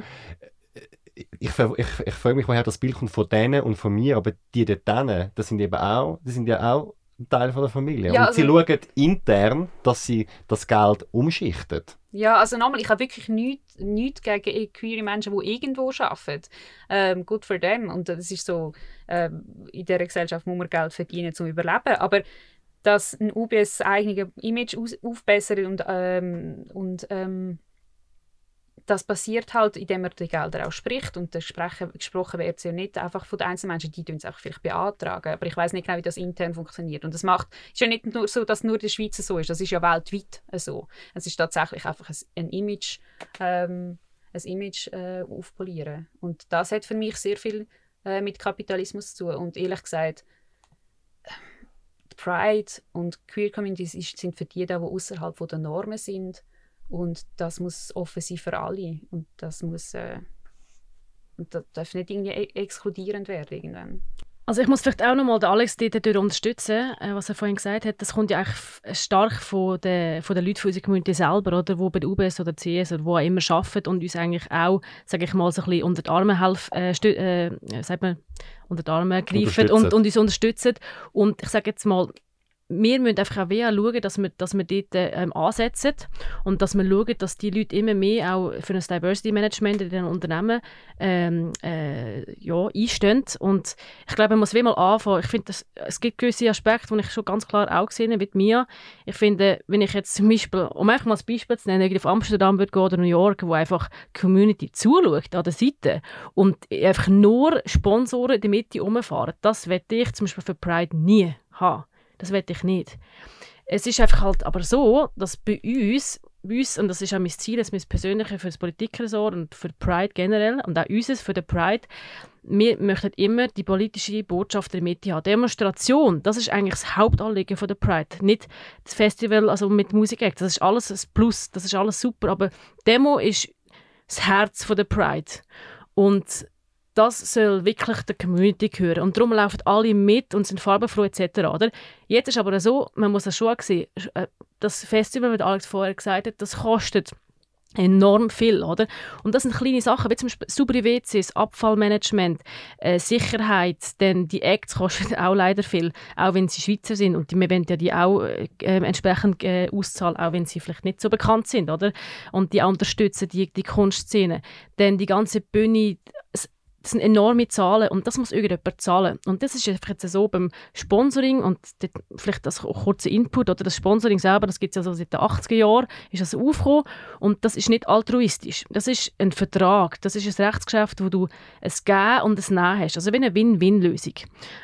ich frage mich, woher das Bild kommt von denen und von mir, aber die dort denen, das sind ja auch Teil von der Familie. Ja, und also, sie schauen intern, dass sie das Geld umschichtet. Ja, also nochmal, ich habe wirklich nichts gegen queere Menschen, die irgendwo arbeiten. Good for them. Und das ist so, in dieser Gesellschaft muss man Geld verdienen, um zu überleben. Aber dass ein UBS eigenes Image aufbessert und das passiert halt, indem man die Gelder auch spricht. Und gesprochen wird es ja nicht einfach von den einzelnen Menschen, die tun es auch vielleicht beantragen. Aber ich weiß nicht genau, wie das intern funktioniert. Und es ist ja nicht nur so, dass nur in der Schweiz so ist. Das ist ja weltweit so. Es ist tatsächlich einfach ein Image aufpolieren. Und das hat für mich sehr viel mit Kapitalismus zu tun. Und ehrlich gesagt, Pride und Queer Communities sind für die, die außerhalb der Normen sind. Und das muss offen sein für alle. Und das muss und das darf nicht irgendwie exkludierend werden irgendwann. Also ich muss vielleicht auch nochmal den Alex dadurch unterstützen, was er vorhin gesagt hat. Das kommt ja eigentlich stark von den Leuten von unserer Community selber, oder, die bei der UBS oder CS oder wo auch immer arbeiten und uns eigentlich auch, sage ich mal, so ein bisschen unter die Arme helfen, unter die Arme greifen und uns unterstützen. Und ich sage jetzt mal, wir müssen einfach auch schauen, dass wir dort ansetzen und dass wir schauen, dass die Leute immer mehr auch für das Diversity-Management in den Unternehmen einstehen. Und ich glaube, man muss mal anfangen. Ich finde, es gibt gewisse Aspekte, die ich schon ganz klar auch gesehen habe, mit Mia. Ich finde, wenn ich jetzt zum Beispiel, um einfach mal als Beispiel zu nennen, irgendwie auf Amsterdam würde gehen oder New York, wo einfach die Community zuschaut an der Seite und einfach nur Sponsoren in der Mitte rumfahren, das werde ich zum Beispiel für Pride nie haben. Das will ich nicht. Es ist einfach halt aber so, dass bei uns, und das ist auch mein Ziel, das ist mein persönliches für das Politikressort und für Pride generell und auch unseres für den Pride, wir möchten immer die politische Botschaft in der Mitte haben. Demonstration, das ist eigentlich das Hauptanliegen von der Pride. Nicht das Festival, also mit Musik-Act, das ist alles ein Plus, das ist alles super, aber Demo ist das Herz von der Pride. Und das soll wirklich der Community gehören. Und darum laufen alle mit und sind farbenfroh etc. Oder? Jetzt ist aber so, man muss das schon sehen, das Festival, wie Alex vorher gesagt hat, das kostet enorm viel. Oder? Und das sind kleine Sachen, wie zum Beispiel saubere WCs, Abfallmanagement, Sicherheit, denn die Acts kosten auch leider viel, auch wenn sie Schweizer sind. Und wir wollen ja die auch entsprechend auszahlen, auch wenn sie vielleicht nicht so bekannt sind. Oder? Und die unterstützen die Kunstszene. Denn die ganze Bühne, das sind enorme Zahlen und das muss irgendjemand zahlen. Und das ist einfach jetzt so beim Sponsoring und vielleicht das kurze Input oder das Sponsoring selber, das gibt es ja so seit den 80er Jahren, ist das aufgekommen und das ist nicht altruistisch. Das ist ein Vertrag, das ist ein Rechtsgeschäft, wo du ein Geben und ein Nehmen hast, also wie eine Win-Win-Lösung.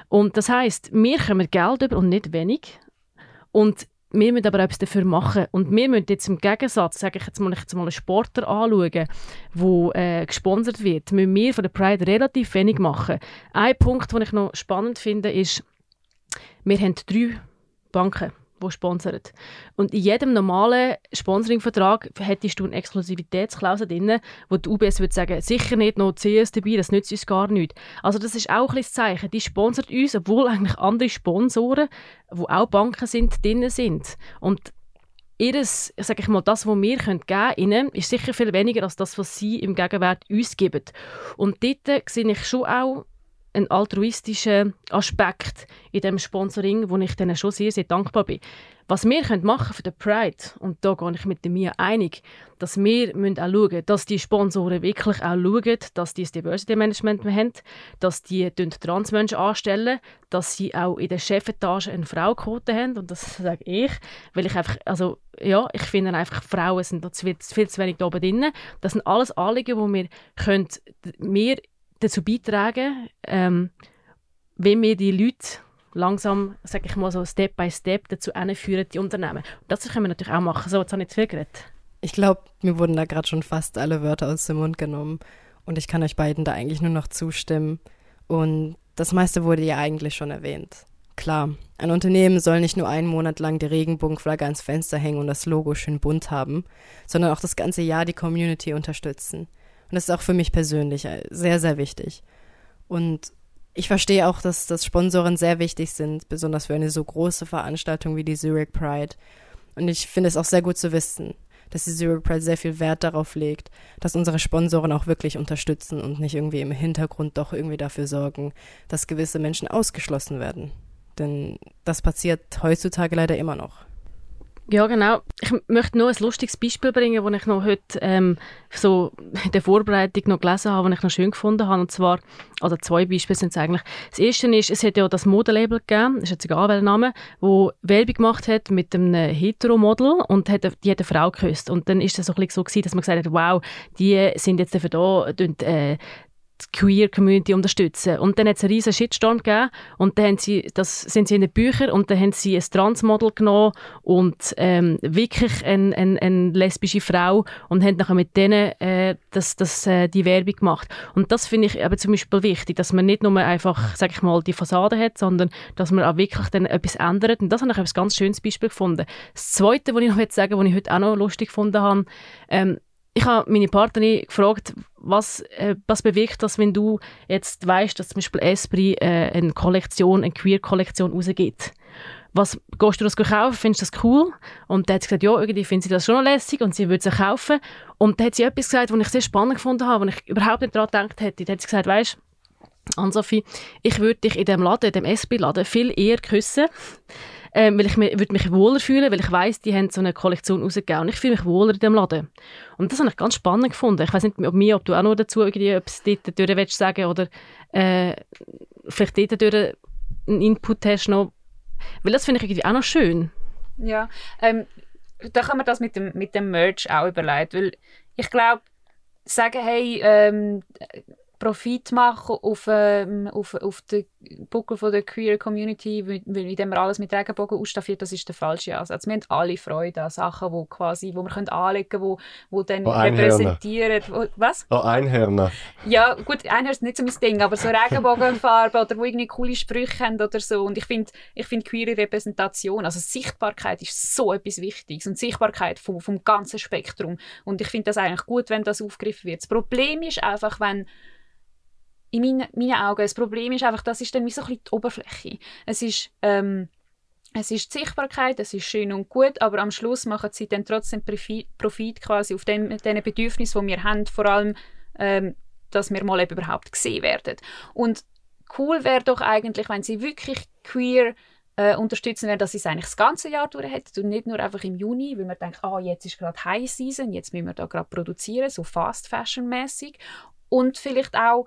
Und das heisst, wir kommen Geld über und nicht wenig und wir müssen aber etwas dafür machen. Und wir müssen jetzt im Gegensatz, sage ich jetzt mal, einen Sportler anschauen, der gesponsert wird, müssen wir von der Pride relativ wenig machen. Ein Punkt, den ich noch spannend finde, ist, wir haben 3 Banken, die sponsern. Und in jedem normalen Sponsoringvertrag hättest du eine Exklusivitätsklausel drin, wo die UBS würde sagen, sicher nicht noch CS dabei, das nützt uns gar nicht. Also das ist auch ein bisschen das Zeichen. Die sponsert uns, obwohl eigentlich andere Sponsoren, die auch Banken sind, drin sind. Und ihres, sage ich mal, das, was wir geben können, ist sicher viel weniger als das, was sie im Gegenwert uns geben. Und dort sehe ich schon auch einen altruistischen Aspekt in diesem Sponsoring, wo ich denen schon sehr, sehr dankbar bin. Was wir machen für den Pride, und da gehe ich mit mir einig, dass wir auch schauen müssen, dass die Sponsoren wirklich auch schauen, dass die ein Diversity-Management haben, dass die Transmenschen anstellen, dass sie auch in der Chefetage eine Frauenquote haben. Und das sage ich, weil ich einfach, also ja, ich finde einfach, Frauen sind viel zu wenig da oben drin. Das sind alles Anliegen, wo wir dazu beitragen, wenn wir die Leute langsam, sage ich mal so Step by Step, dazu hinführen, die Unternehmen. Und das können wir natürlich auch machen. So, jetzt habe ich zu viel geredet. Ich glaube, mir wurden da gerade schon fast alle Wörter aus dem Mund genommen. Und ich kann euch beiden da eigentlich nur noch zustimmen. Und das meiste wurde ja eigentlich schon erwähnt. Klar, ein Unternehmen soll nicht nur einen Monat lang die Regenbogenflagge ans Fenster hängen und das Logo schön bunt haben, sondern auch das ganze Jahr die Community unterstützen. Und das ist auch für mich persönlich sehr, sehr wichtig. Und ich verstehe auch, dass Sponsoren sehr wichtig sind, besonders für eine so große Veranstaltung wie die Zurich Pride. Und ich finde es auch sehr gut zu wissen, dass die Zurich Pride sehr viel Wert darauf legt, dass unsere Sponsoren auch wirklich unterstützen und nicht irgendwie im Hintergrund doch irgendwie dafür sorgen, dass gewisse Menschen ausgeschlossen werden. Denn das passiert heutzutage leider immer noch. Ja, genau. Ich möchte noch ein lustiges Beispiel bringen, das ich noch heute so in der Vorbereitung noch gelesen habe, das ich noch schön gefunden habe. Und zwar, also zwei Beispiele sind es eigentlich. Das erste ist, es hat ja das Modelabel gegeben, ist jetzt egal welcher Name, wo Werbung gemacht hat mit einem Hetero-Model und die hat eine Frau geküsst. Und dann ist das so ein bisschen so gewesen, dass man gesagt hat, wow, die sind jetzt dafür da, die Queer-Community unterstützen. Und dann hat es einen riesen Shitstorm gegeben und dann sind sie in den Büchern und dann haben sie ein Transmodel genommen und wirklich eine lesbische Frau und haben nachher mit denen die Werbung gemacht. Und das finde ich aber zum Beispiel wichtig, dass man nicht nur einfach, sage ich mal, die Fassade hat, sondern dass man auch wirklich dann etwas ändert. Und das habe ich ein ganz schönes Beispiel gefunden. Das Zweite, was ich noch jetzt sagen möchte, was ich heute auch noch lustig gefunden habe, ich habe meine Partnerin gefragt, was bewegt das, wenn du jetzt weißt, dass zum Beispiel Esprit eine Queer-Kollektion rausgibt. Was, gehst du das kaufen? Findest du das cool? Und dann hat sie gesagt, ja, irgendwie findet sie das schon lässig und sie würde es kaufen. Und dann hat sie etwas gesagt, was ich sehr spannend gefunden habe, was ich überhaupt nicht daran gedacht hätte. Dann hat sie gesagt, weisst du, Ann-Sophie, ich würde dich in diesem Laden, in dem Esprit-Laden, viel eher küssen. Weil ich würde mich wohler fühlen, weil ich weiss, die haben so eine Kollektion rausgegeben und ich fühle mich wohler in diesem Laden. Und das habe ich ganz spannend gefunden. Ich weiss nicht, ob du auch noch dazu etwas dort durch willst sagen oder vielleicht dort durch einen Input hast noch. Weil das finde ich irgendwie auch noch schön. Ja, da kann man das mit dem Merch auch überlegen, weil ich glaube, sagen, hey, Profit machen auf den Buckel von der Queer Community, indem wir alles mit Regenbogen ausstaffieren, das ist der falsche Ansatz. Wir haben alle Freude an Sachen, wo wir anlegen können, wo dann repräsentieren. Was? Oh, Einhörner. Ja, gut, Einhörner ist nicht so mein Ding, aber so Regenbogenfarben oder wo irgendwie coole Sprüche haben oder so. Und ich finde queere Repräsentation, also Sichtbarkeit ist so etwas Wichtiges und Sichtbarkeit vom ganzen Spektrum. Und ich finde das eigentlich gut, wenn das aufgegriffen wird. Das Problem ist einfach, wenn in meinen Augen, das Problem ist einfach, das ist dann wie so ein bisschen die Oberfläche. Es ist die Sichtbarkeit, es ist schön und gut, aber am Schluss machen sie dann trotzdem Profit quasi auf den Bedürfnissen, die wir haben, vor allem, dass wir mal eben überhaupt gesehen werden. Und cool wäre doch eigentlich, wenn sie wirklich queer unterstützen werden, dass sie es eigentlich das ganze Jahr durch hätten und nicht nur einfach im Juni, weil man denkt, jetzt ist gerade High Season, jetzt müssen wir da gerade produzieren, so Fast Fashion-mässig. Und vielleicht auch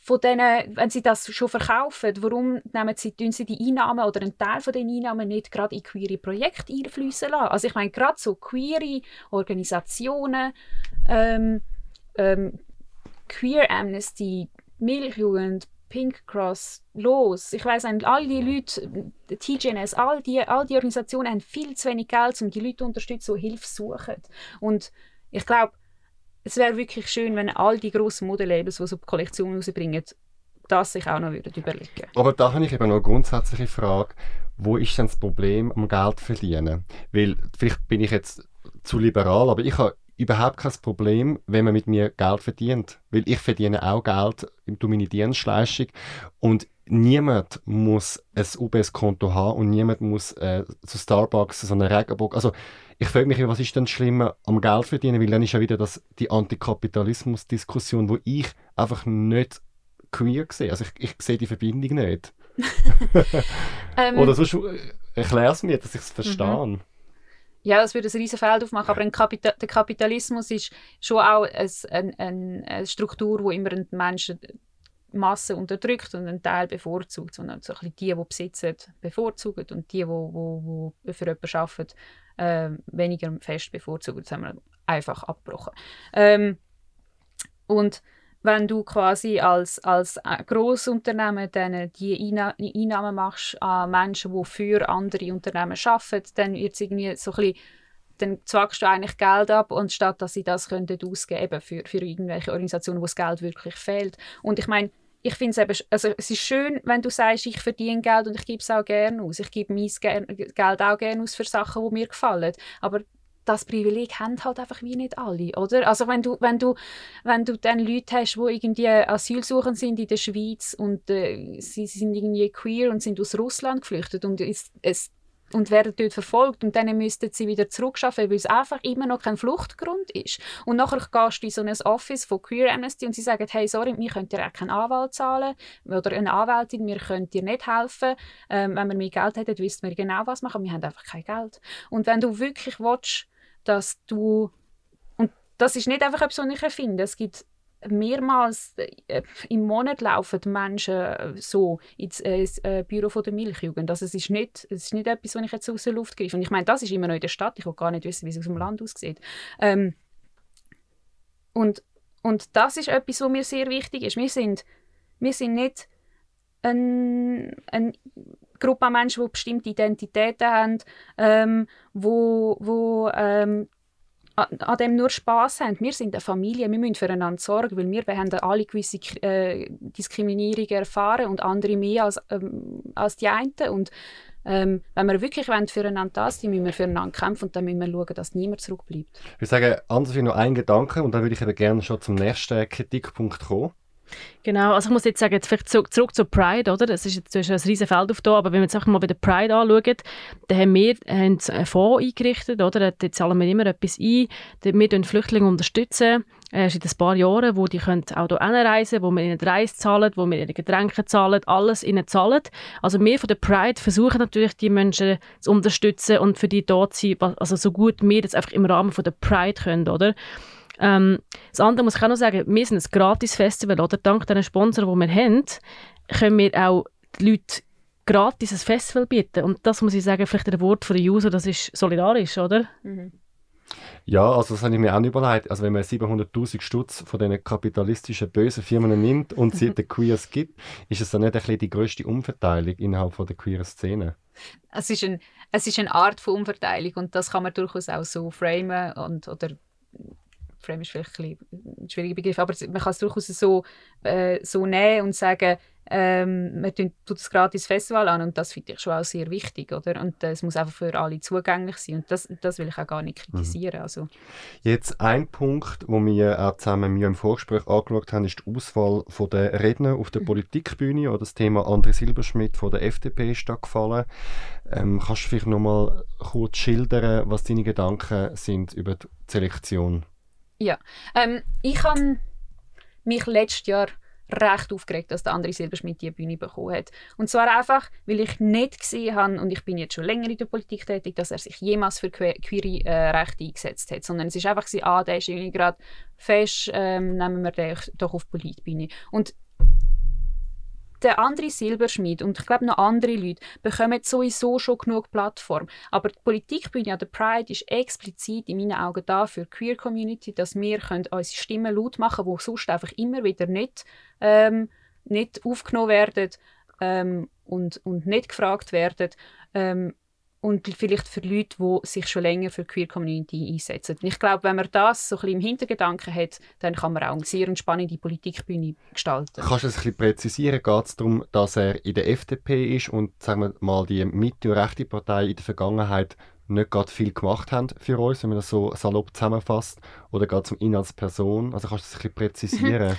von denen, wenn sie das schon verkaufen, warum tun sie die Einnahmen oder einen Teil von den Einnahmen nicht gerade in queere Projekte einfließen lassen? Also ich meine, gerade so queere Organisationen, Queer Amnesty, Milchjugend, Pink Cross, los. Ich weiss, all die Leute, TGNS, all die Organisationen haben viel zu wenig Geld, um die Leute zu unterstützen, die Hilfe suchen. Und ich glaube, es wäre wirklich schön, wenn all die grossen Modelabels, die so Kollektionen rausbringen, das sich auch noch überlegen würden. Aber da habe ich eben noch eine grundsätzliche Frage. Wo ist denn das Problem am Geld verdienen? Weil, vielleicht bin ich jetzt zu liberal, aber ich habe überhaupt kein Problem, wenn man mit mir Geld verdient. Weil ich verdiene auch Geld durch meine Dienstleistung. Und niemand muss ein UBS-Konto haben und niemand muss zu Starbucks, so eine Regenbogen. Also, ich frage mich, was ist denn schlimmer am Geld verdienen? Weil dann ist ja wieder die Antikapitalismus-Diskussion, wo ich einfach nicht queer gesehen. Also ich sehe die Verbindung nicht. Oder sonst erklär es mir, dass ich es verstehe. Mhm. Ja, das würde ein riesen Feld aufmachen, aber der Kapitalismus ist schon auch eine Struktur, die immer die Menschen Masse unterdrückt und einen Teil bevorzugt, sondern so ein bisschen die besitzen, bevorzugen und die für jemanden arbeiten, weniger fest bevorzugen. Das haben wir einfach abgebrochen. Und wenn du quasi als Grossunternehmen dann die Einnahmen machst an Menschen, die für andere Unternehmen arbeiten, dann wird es irgendwie so ein bisschen, dann zwackst du eigentlich Geld ab, und statt dass sie das könnten ausgeben für irgendwelche Organisationen, wo das Geld wirklich fehlt. Und ich meine, ich finde es eben, also es ist schön, wenn du sagst, ich verdiene Geld und ich gebe es auch gerne aus. Ich gebe mein Geld auch gerne aus für Sachen, die mir gefallen. Aber das Privileg haben halt einfach wie nicht alle, oder? Also wenn du dann Leute hast, die irgendwie asylsuchend sind in der Schweiz und sie sind irgendwie queer und sind aus Russland geflüchtet und werden dort verfolgt und dann müssten sie wieder zurückschaffen, weil es einfach immer noch kein Fluchtgrund ist. Und nachher gehst du in so ein Office von Queer Amnesty und sie sagen, hey, sorry, wir können dir auch keinen Anwalt zahlen oder eine Anwältin, wir können dir nicht helfen. Wenn wir mehr Geld hätten, wüssten wir genau, was machen. Wir haben einfach kein Geld. Und wenn du wirklich willst, dass du, und das ist nicht einfach etwas, was ich erfinde, es gibt mehrmals im Monat laufen Menschen so ins Büro von der Milchjugend. Also es ist nicht etwas, was ich jetzt aus der Luft greife. Und ich meine, das ist immer noch in der Stadt. Ich will gar nicht wissen, wie es aus dem Land aussieht. Und das ist etwas, was mir sehr wichtig ist. Wir sind nicht eine Gruppe an Menschen, die bestimmte Identitäten haben, an dem nur Spass haben. Wir sind eine Familie, wir müssen füreinander sorgen, weil wir haben alle gewisse Diskriminierungen erfahren und andere mehr als die einen. Und wenn wir wirklich füreinander da sind, müssen wir füreinander kämpfen und dann müssen wir schauen, dass niemand zurückbleibt. Ich würde sagen, Ann-Sophie, noch einen Gedanken und dann würde ich eben gerne schon zum nächsten Kritikpunkt kommen. Genau, also ich muss jetzt sagen, jetzt vielleicht zurück zur Pride, oder? Das ist jetzt ein riesen Feld auf da, aber wenn wir jetzt einfach mal bei der Pride anschauen, dann haben wir einen Fonds eingerichtet, oder? Da zahlen wir immer etwas ein, wir tun Flüchtlinge unterstützen. Es sind ein paar Jahre, wo die können auch hier hinreisen, wo wir ihnen die Reise zahlen, wo wir ihre Getränke zahlen, alles ihnen zahlen. Also wir von der Pride versuchen natürlich, die Menschen zu unterstützen und für die da zu sein, also so gut wir das einfach im Rahmen von der Pride können, oder? Das andere muss ich auch noch sagen, wir sind ein Gratis-Festival, oder? Dank den Sponsoren, die wir haben, können wir auch die Leute gratis ein Festival bieten. Und das muss ich sagen, vielleicht ein Wort von der User, das ist solidarisch, oder? Mhm. Ja, also das habe ich mir auch überlegt. Also wenn man 700'000 Stutz von diesen kapitalistischen, bösen Firmen nimmt und sie den Queers gibt, ist es dann nicht ein bisschen die grösste Umverteilung innerhalb von der queeren Szene? Es ist eine Art von Umverteilung und das kann man durchaus auch so framen oder Frame ist vielleicht ein schwieriger Begriff, aber man kann es durchaus so nehmen und sagen, man tut das gratis Festival an und das finde ich schon auch sehr wichtig, oder? Und es muss einfach für alle zugänglich sein und das will ich auch gar nicht kritisieren. Mhm. Also. Jetzt ein Punkt, den wir auch zusammen im Vorgespräch angeschaut haben, ist die Auswahl der Redner auf der Politikbühne, oder das Thema André Silberschmidt von der FDP ist da gefallen. Kannst du vielleicht noch mal kurz schildern, was deine Gedanken sind über die Selektion? Ja, ich habe mich letztes Jahr recht aufgeregt, dass der André Silberschmidt die Bühne bekommen hat. Und zwar einfach, weil ich nicht gesehen habe, und ich bin jetzt schon länger in der Politik tätig, dass er sich jemals für queere Rechte eingesetzt hat, sondern es ist einfach so, der ist irgendwie gerade fest, nehmen wir den doch auf die Politbühne. Und der André Silberschmidt und ich glaube noch andere Leute bekommen sowieso schon genug Plattform. Aber die Politikbühne an der Pride ist explizit in meinen Augen da für die Queer Community, dass wir unsere Stimmen laut machen können, die sonst einfach immer wieder nicht aufgenommen werden und nicht gefragt werden. Und vielleicht für Leute, die sich schon länger für die Queer Community einsetzen. Und ich glaube, wenn man das so ein bisschen im Hintergedanken hat, dann kann man auch eine sehr spannende Politikbühne gestalten. Kannst du es ein bisschen präzisieren? Geht es darum, dass er in der FDP ist und sagen wir mal, die Mitte- und rechte Partei in der Vergangenheit nicht gerade viel gemacht haben für uns, wenn man das so salopp zusammenfasst, oder geht es um ihn als Person? Also kannst du das ein bisschen präzisieren?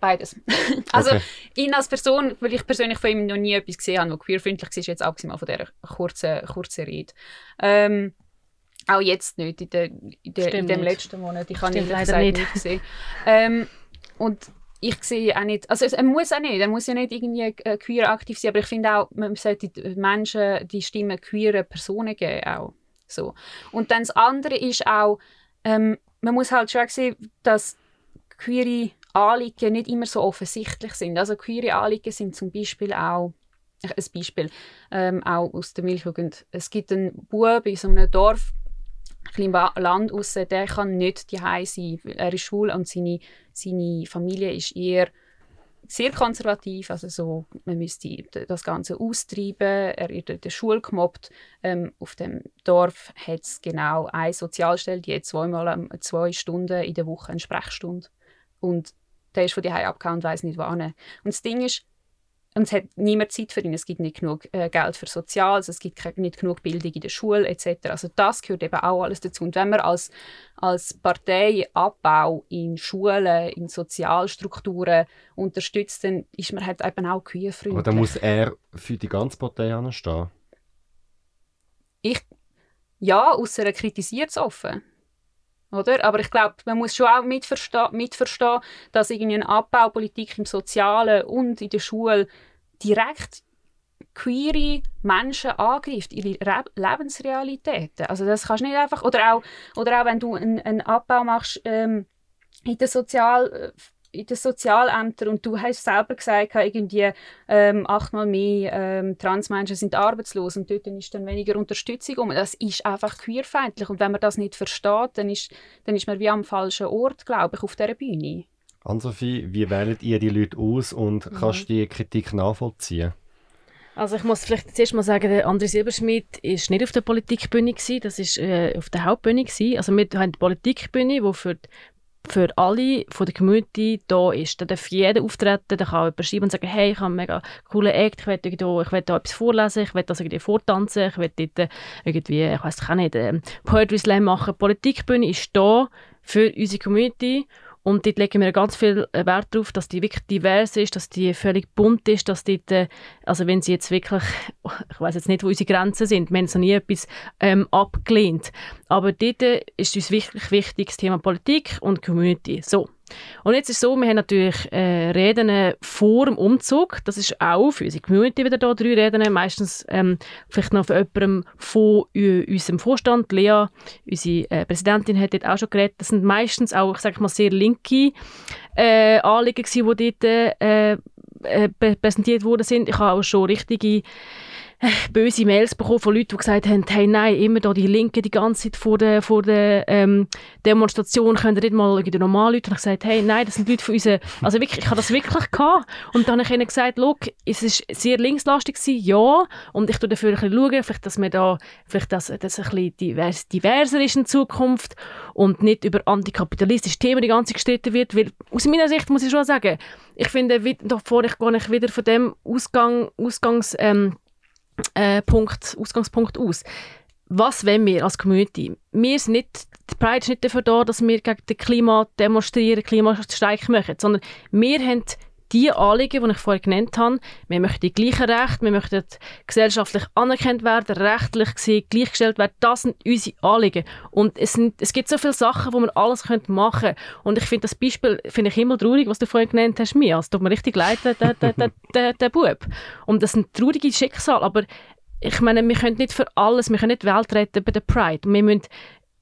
Beides. Also okay. Ihn als Person, weil ich persönlich von ihm noch nie etwas gesehen habe, was queerfreundlich ist, jetzt abgesehen von dieser kurzen Rede. Auch jetzt nicht, in dem letzten Monat. Ich habe ihn leider nicht gesehen. Und ich sehe auch nicht, also er muss ja nicht irgendwie queer aktiv sein, aber ich finde auch, man sollte Menschen die Stimme queerer Personen geben auch. So. Und dann das andere ist auch, man muss halt schon sehen, dass queere Anliegen nicht immer so offensichtlich sind. Also queere Anliegen sind zum Beispiel auch, ein Beispiel, auch aus der Milchjugend. Es gibt einen Bub in so einem Dorf, ein bisschen Land raus, der kann nicht daheim sein. Er ist schwul und seine Familie ist eher sehr konservativ. Also so, man müsste das Ganze austreiben. Er wird in der Schule gemobbt. Auf dem Dorf hat es genau eine Sozialstelle, die hat zwei Stunden in der Woche eine Sprechstunde. Und der ist von daheim abgehauen und weiss nicht wohin. Und das Ding ist, und es hat niemand Zeit für ihn, es gibt nicht genug Geld für Soziales, es gibt nicht genug Bildung in der Schule etc. Also das gehört eben auch alles dazu. Und wenn man als Partei Abbau in Schulen, in Sozialstrukturen unterstützt, dann ist man halt eben auch queerfreundlich. Aber dann muss er für die ganze Partei anstehen? Ja, ausser er kritisiert es offen. Oder? Aber ich glaube, man muss schon auch mitverstehen, dass eine Abbaupolitik im Sozialen und in der Schule direkt queere Menschen angreift, ihre Lebensrealitäten. Also das kannst du nicht einfach... Oder auch wenn du einen Abbau machst in den Sozialämtern und du hast selber gesagt, irgendwie 8-mal mehr Transmenschen sind arbeitslos und dort ist dann weniger Unterstützung um. Das ist einfach queerfeindlich und wenn man das nicht versteht, dann ist man wie am falschen Ort, glaube ich, auf dieser Bühne. Ann-Sophie, wie wählt ihr die Leute aus und kannst du die Kritik nachvollziehen? Also ich muss vielleicht zuerst mal sagen, der André Silberschmidt war nicht auf der Politikbühne, das war auf der Hauptbühne. Also wir haben die Politikbühne, die für alle von der Community da ist. Da darf jeder auftreten, da kann jemand schreiben und sagen, hey, ich habe einen mega coolen Act, ich will da etwas vorlesen, ich will das irgendwie vortanzen, ich will dort irgendwie, ich weiss auch nicht, Poetry Slam machen. Die Politikbühne ist da für unsere Community und dort legen wir ganz viel Wert darauf, dass die wirklich divers ist, dass die völlig bunt ist, dass dort, also wenn sie jetzt wirklich, ich weiss jetzt nicht, wo unsere Grenzen sind, wir haben so nie etwas abgelehnt. Aber dort ist uns wirklich wichtig das Thema Politik und Community. So. Und jetzt ist es so, wir haben natürlich Reden vor dem Umzug, das ist auch für unsere Community wieder da, 3 Reden, meistens vielleicht noch von jemandem von unserem Vorstand, Lea, unsere Präsidentin hat dort auch schon geredet, das sind meistens auch, ich sage mal, sehr linke Anliegen gewesen, die dort präsentiert worden sind. Ich habe auch schon richtige böse Mails bekommen von Leuten, die gesagt haben, hey nein, immer da die Linken die ganze Zeit vor der Demonstration, können nicht mal irgendwie normal Leute. Und ich gesagt, hey nein, das sind Leute von uns. Also wirklich, ich habe das wirklich gehabt. Und dann habe ich ihnen gesagt, schau, es ist sehr linkslastig gewesen, ja, und ich schaue dafür ein bisschen, vielleicht, dass wir da, vielleicht, dass ein bisschen diverser ist in Zukunft und nicht über antikapitalistische Themen die ganze Zeit gestritten wird, weil aus meiner Sicht muss ich schon sagen, ich finde, davor ich gar nicht wieder von dem Ausgangspunkt aus. Was wollen wir als Community? Die Pride ist nicht dafür da, dass wir gegen das Klima demonstrieren, Klimastreik machen, sondern wir haben die Anliegen, die ich vorher genannt habe. Wir möchten die gleichen Rechte, wir möchten gesellschaftlich anerkannt werden, rechtlich gesehen gleichgestellt werden. Das sind unsere Anliegen. Und es gibt so viele Sachen, wo wir alles machen können. Und ich finde das Beispiel immer traurig, was du vorhin genannt hast, Mia. Es tut mir richtig leid, der Bub. Und das sind traurige Schicksale. Aber ich meine, wir können nicht für alles, wir können nicht die Welt retten bei der Pride. Wir müssen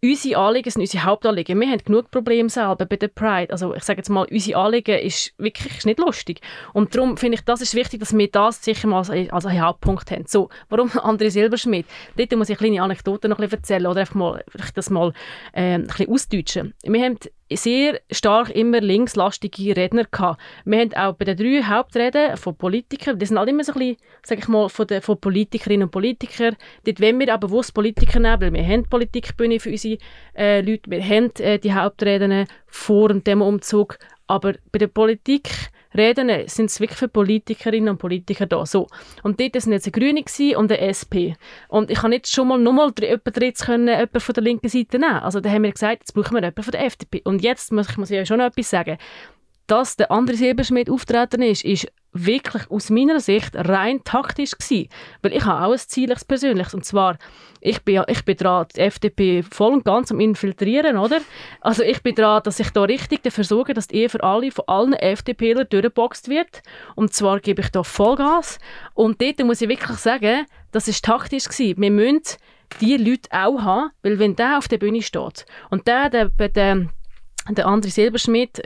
unsere Anliegen sind unsere Hauptanliegen. Wir haben genug Probleme selber bei der Pride. Also ich sage jetzt mal, unsere Anliegen ist wirklich nicht lustig. Und darum finde ich, das ist wichtig, dass wir das sicher mal als einen Hauptpunkt haben. So, warum André Silberschmidt? Dort muss ich eine kleine Anekdote noch erzählen oder einfach mal, das mal ein bisschen ausdeutschen. Wir haben sehr stark immer linkslastige Redner gehabt. Wir haben auch bei den 3 Hauptreden von Politikern, die sind alle immer so ein bisschen, sage ich mal, von Politikerinnen und Politikern. Dort wollen wir auch bewusst Politiker nehmen, weil wir haben die Politikbühne für unsere Leute, wir haben die Hauptreden vor dem Demo-Umzug, aber bei der Politik Reden sind es wirklich für Politikerinnen und Politiker da. So. Und dort waren jetzt eine Grüne und eine SP. Und ich konnte jetzt schon mal nochmal jemanden von der linken Seite nehmen. Also da haben wir gesagt, jetzt brauchen wir jemanden von der FDP. Und jetzt muss ich ja schon noch etwas sagen. dass der André Silberschmidt auftreten ist wirklich aus meiner Sicht rein taktisch gewesen. Weil ich habe auch ein Ziel, ein persönliches. Und zwar, ich bin dran, die FDP voll und ganz am Infiltrieren, oder? Also ich bin dran, dass ich da richtig dafür sorge, dass die Ehe für alle, von allen FDPlern durchgeboxt wird. Und zwar gebe ich da Vollgas. Und dort muss ich wirklich sagen, das war taktisch gewesen. Wir müssen die Leute auch haben, weil wenn der auf der Bühne steht und der André Silberschmidt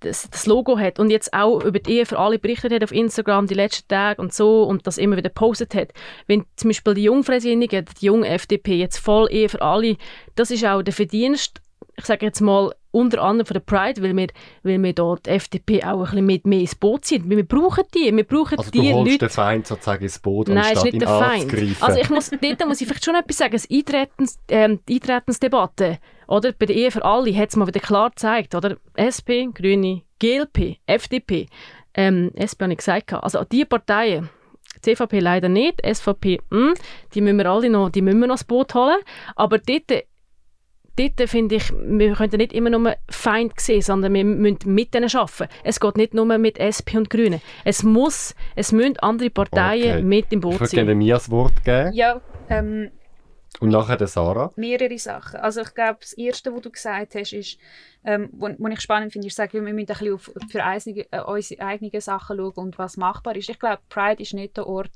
das Logo hat und jetzt auch über die Ehe für alle berichtet hat auf Instagram die letzten Tage und so und das immer wieder gepostet hat. Wenn zum Beispiel die Jungfreisinnigen, die junge FDP, jetzt voll Ehe für alle, das ist auch der Verdienst, ich sage jetzt mal, unter anderem von der Pride, weil wir da die FDP auch ein bisschen mit mehr ins Boot ziehen. Wir brauchen die. Wir brauchen also die Leute. Also du holst den Feind sozusagen ins Boot, anstatt ihn anzugreifen. Also dort muss ich vielleicht schon etwas sagen. Die Eintretensdebatte, oder? Bei der Ehe für alle hat es mal wieder klar gezeigt, oder? SP, Grüne, GLP, FDP. SP habe ich gesagt. Also die Parteien, CVP leider nicht, SVP, die müssen wir alle noch, die müssen wir noch ins Boot holen. Aber dort finde ich, wir können nicht immer nur Feind sehen, sondern wir müssen mit denen arbeiten. Es geht nicht nur mit SP und Grünen. Es müssen andere Parteien mit im Boot sein. Ich würde gerne mir das Wort geben. Ja, und nachher der Sarah. Mehrere Sachen. Also ich glaube, das Erste, was du gesagt hast, ist, was ich spannend finde, ist, wir müssen ein bisschen für unsere eigenen Sachen schauen und was machbar ist. Ich glaube, Pride ist nicht der Ort,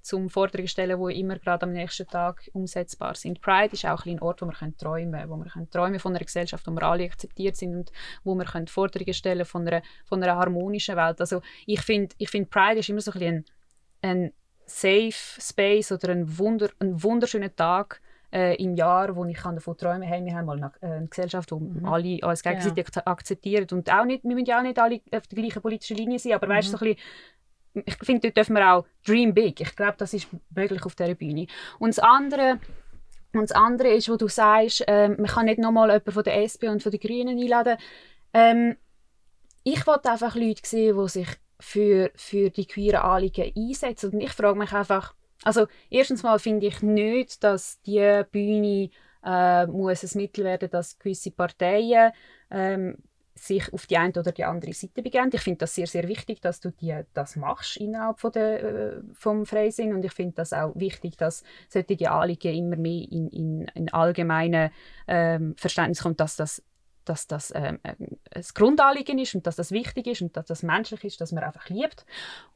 zum Forderungen stellen, die immer gerade am nächsten Tag umsetzbar sind. Pride ist auch ein Ort, wo wir träumen von einer Gesellschaft, wo wir alle akzeptiert sind und wo wir Forderungen stellen von einer harmonischen Welt. Also ich finde Pride ist immer so ein safe Space oder ein wunderschöner Tag im Jahr, wo ich davon träumen kann, hey, wir haben mal eine Gesellschaft, wo alle uns gegenseitig akzeptieren. Und auch nicht, wir müssen ja auch nicht alle auf der gleichen politischen Linie sein, aber weißt du, so ein bisschen, ich finde, dort dürfen wir auch dream big. Ich glaube, das ist möglich auf dieser Bühne. Und das andere ist, wo du sagst, man kann nicht nochmal jemanden von der SP und von den Grünen einladen. Ich wollte einfach Leute sehen, die sich für die queeren Anliegen einsetzen. Und ich frage mich einfach, also erstens mal finde ich nicht, dass die Bühne muss ein Mittel werden, dass gewisse Parteien sich auf die eine oder die andere Seite begeben. Ich finde das sehr, sehr wichtig, dass du das machst innerhalb vom Freisinn. Und ich finde das auch wichtig, dass solche Anliegen immer mehr in allgemeine Verständnis kommt, dass das ein Grundanliegen ist und dass das wichtig ist und dass das menschlich ist, dass man einfach liebt.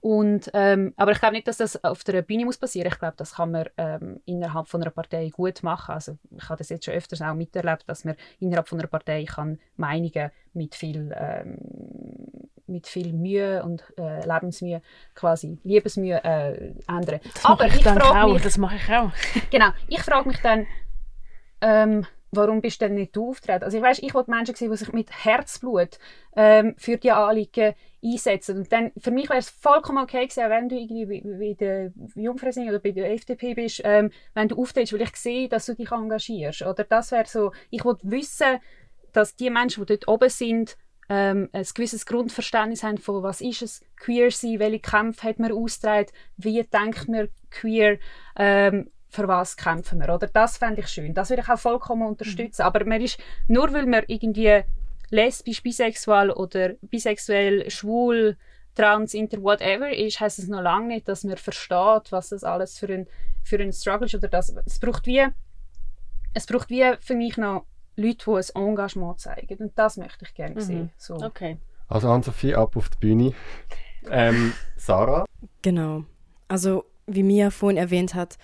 Und, aber ich glaube nicht, dass das auf der Bühne muss passieren. Ich glaube, das kann man innerhalb von einer Partei gut machen. Also ich habe das jetzt schon öfters auch miterlebt, dass man innerhalb von einer Partei kann Meinungen mit viel Mühe und Lebensmühe, quasi Liebesmühe ändern. Das mache ich auch. Genau, ich frage mich dann, warum bist du denn nicht auftreten? Also ich weiss, ich wollte Menschen sehen, die sich mit Herzblut für die Anliegen einsetzen. Und dann, für mich wäre es vollkommen okay gewesen, wenn du irgendwie bei der Jungfreisinnigen oder bei der FDP bist, wenn du auftrittst, weil ich sehe, dass du dich engagierst. Oder das wäre so, ich wollte wissen, dass die Menschen, die dort oben sind, ein gewisses Grundverständnis haben von was ist es, queer sein, welche Kämpfe hat man ausgetragen, wie denkt man queer, für was kämpfen wir, oder? Das fände ich schön. Das würde ich auch vollkommen unterstützen. Aber man ist, nur weil man irgendwie lesbisch, bisexuell oder bisexuell, schwul, trans, inter, whatever ist, heisst es noch lange nicht, dass man versteht, was das alles für ein Struggle ist. Oder das. Es braucht wie für mich noch Leute, die ein Engagement zeigen. Und das möchte ich gerne sehen. So. Okay. Also Ann-Sophie, ab auf die Bühne. Sarah? Genau. Also, wie Mia vorhin erwähnt hat,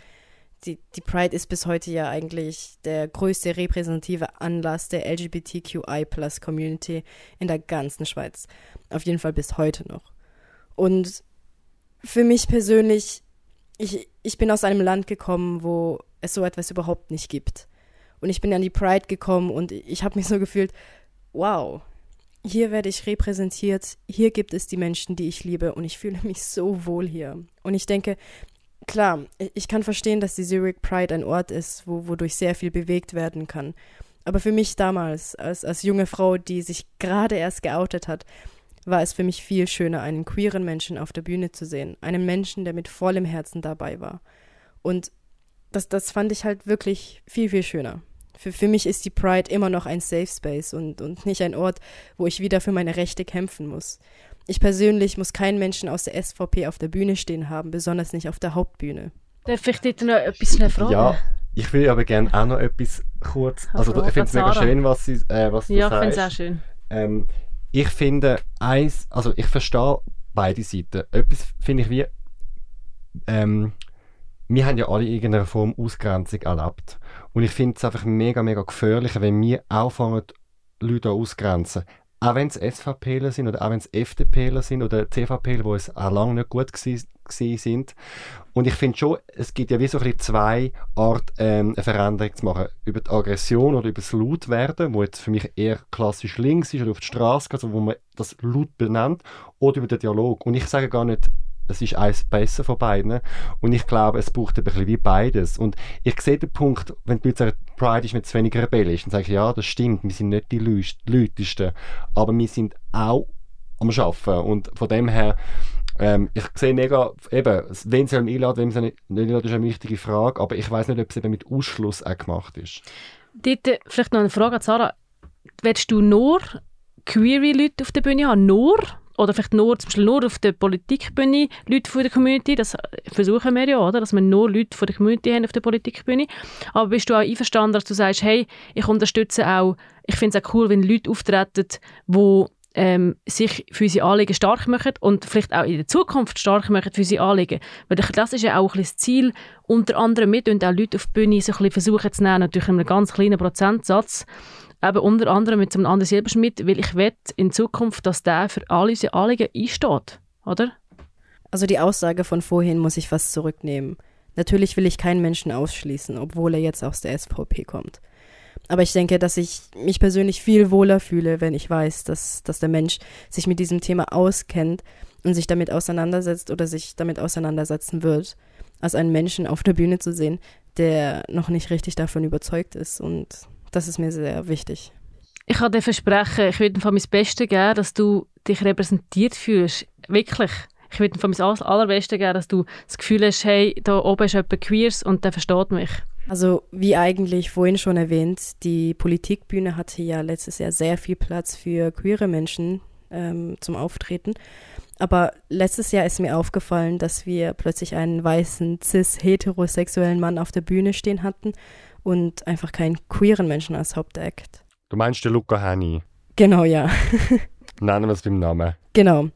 die Pride ist bis heute ja eigentlich der größte repräsentative Anlass der LGBTQI+-Community in der ganzen Schweiz. Auf jeden Fall bis heute noch. Und für mich persönlich, ich bin aus einem Land gekommen, wo es so etwas überhaupt nicht gibt. Und ich bin an die Pride gekommen und ich habe mich so gefühlt, wow, hier werde ich repräsentiert, hier gibt es die Menschen, die ich liebe und ich fühle mich so wohl hier. Und ich denke, klar, ich kann verstehen, dass die Zurich Pride ein Ort ist, wodurch sehr viel bewegt werden kann. Aber für mich damals, als junge Frau, die sich gerade erst geoutet hat, war es für mich viel schöner, einen queeren Menschen auf der Bühne zu sehen. Einen Menschen, der mit vollem Herzen dabei war. Und das fand ich halt wirklich viel, viel schöner. Für mich ist die Pride immer noch ein Safe Space und nicht ein Ort, wo ich wieder für meine Rechte kämpfen muss. Ich persönlich muss keinen Menschen aus der SVP auf der Bühne stehen haben, besonders nicht auf der Hauptbühne. Darf ich dir noch etwas fragen? Ja, ich will aber gerne auch noch etwas kurz. Also ich finde es mega schön, was du sagst. Ja, ich finde es auch schön. Ich finde ich verstehe beide Seiten. Etwas finde ich wie, wir haben ja alle in irgendeiner Form Ausgrenzung erlebt. Und ich finde es einfach mega, mega gefährlich, wenn wir anfangen, Leute auszugrenzen. Auch wenn es SVPler sind oder auch wenn es FDPler sind oder CVPler, die es auch lange nicht gut gewesen sind. Und ich finde schon, es gibt ja wie so ein bisschen zwei Arten, eine Veränderung zu machen. Über die Aggression oder über das Lautwerden, wo jetzt für mich eher klassisch links ist oder auf die Straße geht, also wo man das laut benennt, oder über den Dialog. Und ich sage gar nicht, es ist eins besser von beiden. Und ich glaube, es braucht ein bisschen wie beides. Und ich sehe den Punkt, wenn die Leute sagen, Pride ist mir zu wenig rebellisch, dann sage ich, ja, das stimmt, wir sind nicht die Leutesten, aber wir sind auch am Arbeiten. Und von dem her, ich sehe mega, eben, wen soll man einladen, wen soll man nicht einladen, ist eine wichtige Frage, aber ich weiss nicht, ob es eben mit Ausschluss auch gemacht ist. Dort vielleicht noch eine Frage an Sarah. Willst du nur queere Leute auf der Bühne haben? Nur? Oder vielleicht zum Beispiel nur auf der Politikbühne Leute von der Community, das versuchen wir ja, oder? Dass wir nur Leute von der Community haben auf der Politikbühne. Aber bist du auch einverstanden, dass du sagst, hey, ich unterstütze auch, ich finde es auch cool, wenn Leute auftreten, die sich für sie Anliegen stark machen und vielleicht auch in der Zukunft stark machen für sie Anliegen. Weil das ist ja auch ein bisschen das Ziel, unter anderem mit und auch Leute auf die Bühne so ein bisschen versuchen zu nehmen, natürlich in einem ganz kleinen Prozentsatz, eben unter anderem mit so einem anderen Silberschmidt, weil ich wette in Zukunft, dass der für alle unsere Anliegen einsteht, oder? Also die Aussage von vorhin muss ich fast zurücknehmen. Natürlich will ich keinen Menschen ausschließen, obwohl er jetzt aus der SVP kommt. Aber ich denke, dass ich mich persönlich viel wohler fühle, wenn ich weiß, dass der Mensch sich mit diesem Thema auskennt und sich damit auseinandersetzt oder sich damit auseinandersetzen wird, als einen Menschen auf der Bühne zu sehen, der noch nicht richtig davon überzeugt ist. Und das ist mir sehr wichtig. Ich kann dir versprechen, ich würde dir mein Bestes geben, dass du dich repräsentiert fühlst. Wirklich. Ich würde dir mein Allerbestes geben, dass du das Gefühl hast, hey, da oben ist jemand Queers und der versteht mich. Also wie eigentlich vorhin schon erwähnt, die Politikbühne hatte ja letztes Jahr sehr viel Platz für queere Menschen zum Auftreten. Aber letztes Jahr ist mir aufgefallen, dass wir plötzlich einen weißen, cis-heterosexuellen Mann auf der Bühne stehen hatten und einfach keinen queeren Menschen als Hauptakt. Du meinst den Luca Henny? Genau, ja. Nennen wir es beim Namen. Genau,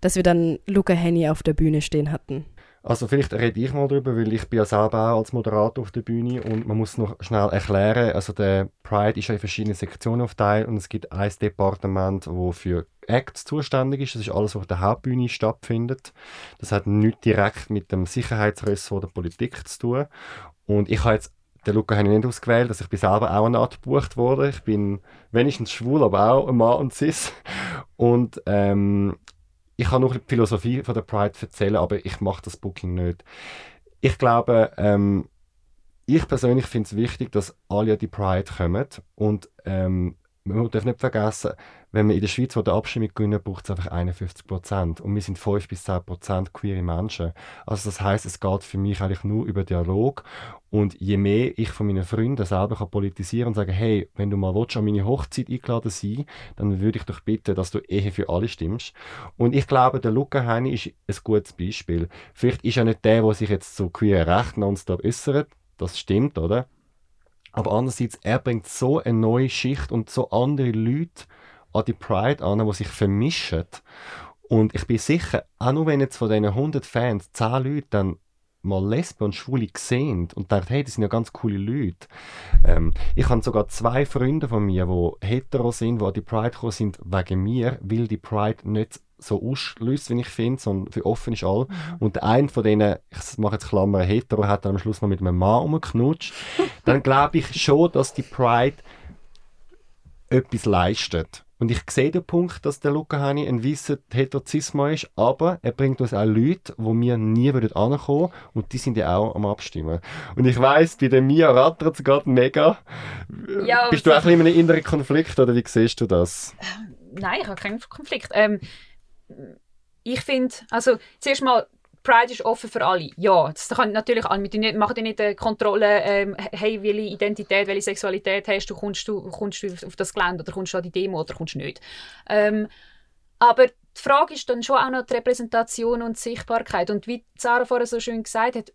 dass wir dann Luca Henny auf der Bühne stehen hatten. Also vielleicht rede ich mal drüber, weil ich bin ja selber als Moderator auf der Bühne und man muss noch schnell erklären, also der Pride ist ja in verschiedene Sektionen aufgeteilt und es gibt ein Departement, das für Acts zuständig ist. Das ist alles, was auf der Hauptbühne stattfindet. Das hat nichts direkt mit dem Sicherheitsressort der Politik zu tun. Und ich habe jetzt den Luca habe ich nicht ausgewählt, also ich bin selber auch eine Art gebucht worden. Ich bin wenigstens schwul, aber auch ein Mann und cis. Und ich kann noch die Philosophie von der Pride erzählen, aber ich mache das Booking nicht. Ich glaube, ich persönlich finde es wichtig, dass alle an die Pride kommen. Und man darf nicht vergessen, wenn man in der Schweiz die Abstimmung gewinnen, braucht es einfach 51%. Und wir sind 5-10% queere Menschen. Also das heisst, es geht für mich eigentlich nur über Dialog. Und je mehr ich von meinen Freunden selber kann politisieren und sagen, hey, wenn du mal willst, an meine Hochzeit eingeladen sein, dann würde ich dich bitten, dass du eher für alle stimmst. Und ich glaube, der Luca Henny ist ein gutes Beispiel. Vielleicht ist er nicht der sich jetzt zu queer Recht nonstop äußert. Das stimmt, oder? Aber andererseits, er bringt so eine neue Schicht und so andere Leute an die Pride an, die sich vermischen. Und ich bin sicher, auch nur wenn jetzt von diesen 100 Fans 10 Leute dann mal Lesben und Schwule sehen und denken, hey, das sind ja ganz coole Leute. Ich habe sogar 2 Freunde von mir, die hetero sind, die an die Pride gekommen sind, wegen mir, weil die Pride nicht so ausschließt, wie ich finde, sondern für offen ist all. Und einer von denen, ich mache jetzt Klammern, hetero, hat dann am Schluss mal mit einem Mann rumgeknutscht. Dann glaube ich schon, dass die Pride etwas leistet. Und ich sehe den Punkt, dass der Luca Henny ein weisser Heterozismus ist, aber er bringt uns auch Leute, die wir nie ankommen würden, und die sind ja auch am Abstimmen. Und ich weiss, bei der Mia rattert es gerade mega. Ja, bist du auch in einem inneren Konflikt, oder wie siehst du das? Nein, ich habe keinen Konflikt. Ich finde, also zuerst mal, Pride ist offen für alle. Ja, das kann natürlich alle. Wir machen ja nicht die Kontrolle, hey, welche Identität, welche Sexualität hast du, kommst du auf das Gelände oder kommst du an die Demo oder kommst du nicht. Aber die Frage ist dann schon auch noch die Repräsentation und die Sichtbarkeit. Und wie Sarah vorher so schön gesagt hat,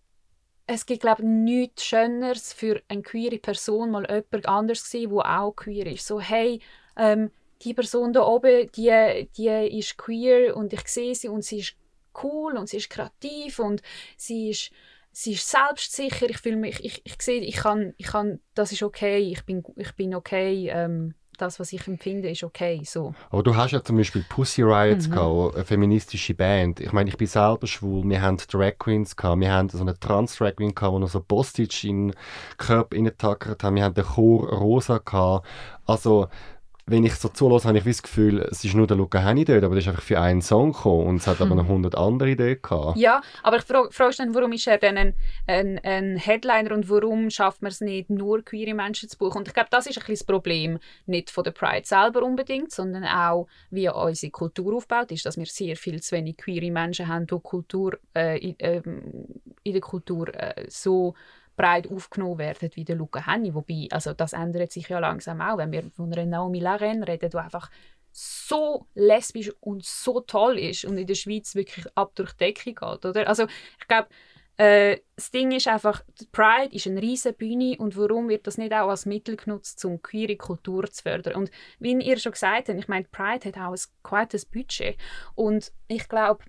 es gibt, glaube ich, nichts Schöneres für eine queere Person, mal jemand anders zu sein, der auch queer ist. So, hey, die Person da oben, die ist queer und ich sehe sie und sie ist cool und sie ist kreativ und sie ist selbstsicher. Ich fühle mich, ich sehe, ich kann, das ist okay, ich bin okay, das, was ich empfinde, ist okay. So. Aber du hast ja zum Beispiel Pussy Riots gehabt, eine feministische Band. Ich meine, ich bin selber schwul. Wir haben Drag Queens gehabt. Wir haben so eine Trans-Drag Queen gehabt, die noch so Postage in den Körper reingetackert haben. Wir haben den Chor Rosa gehabt. Also, wenn ich so zuhöre, habe ich das Gefühl, es ist nur der Luca Henni dort, aber das ist einfach für einen Song gekommen und es hat aber noch 100 andere dort gehabt. Ja, aber ich frage dann, warum ist er denn ein Headliner und warum schafft man es nicht, nur queere Menschen zu buchen? Und ich glaube, das ist ein bisschen das Problem, nicht von der Pride selber unbedingt, sondern auch, wie unsere Kultur aufgebaut ist, dass wir sehr viel zu wenig queere Menschen haben, die Kultur, in der Kultur so breit aufgenommen werden wie der Luca Henni. Wobei, also das ändert sich ja langsam auch, wenn wir von Naomi Lareine reden, die einfach so lesbisch und so toll ist und in der Schweiz wirklich ab durch die Decke geht. Oder? Also ich glaube, das Ding ist einfach, Pride ist eine riesige Bühne und warum wird das nicht auch als Mittel genutzt, um queere Kultur zu fördern? Und wie ihr schon gesagt habt, ich meine, Pride hat auch ein gutes Budget und ich glaube,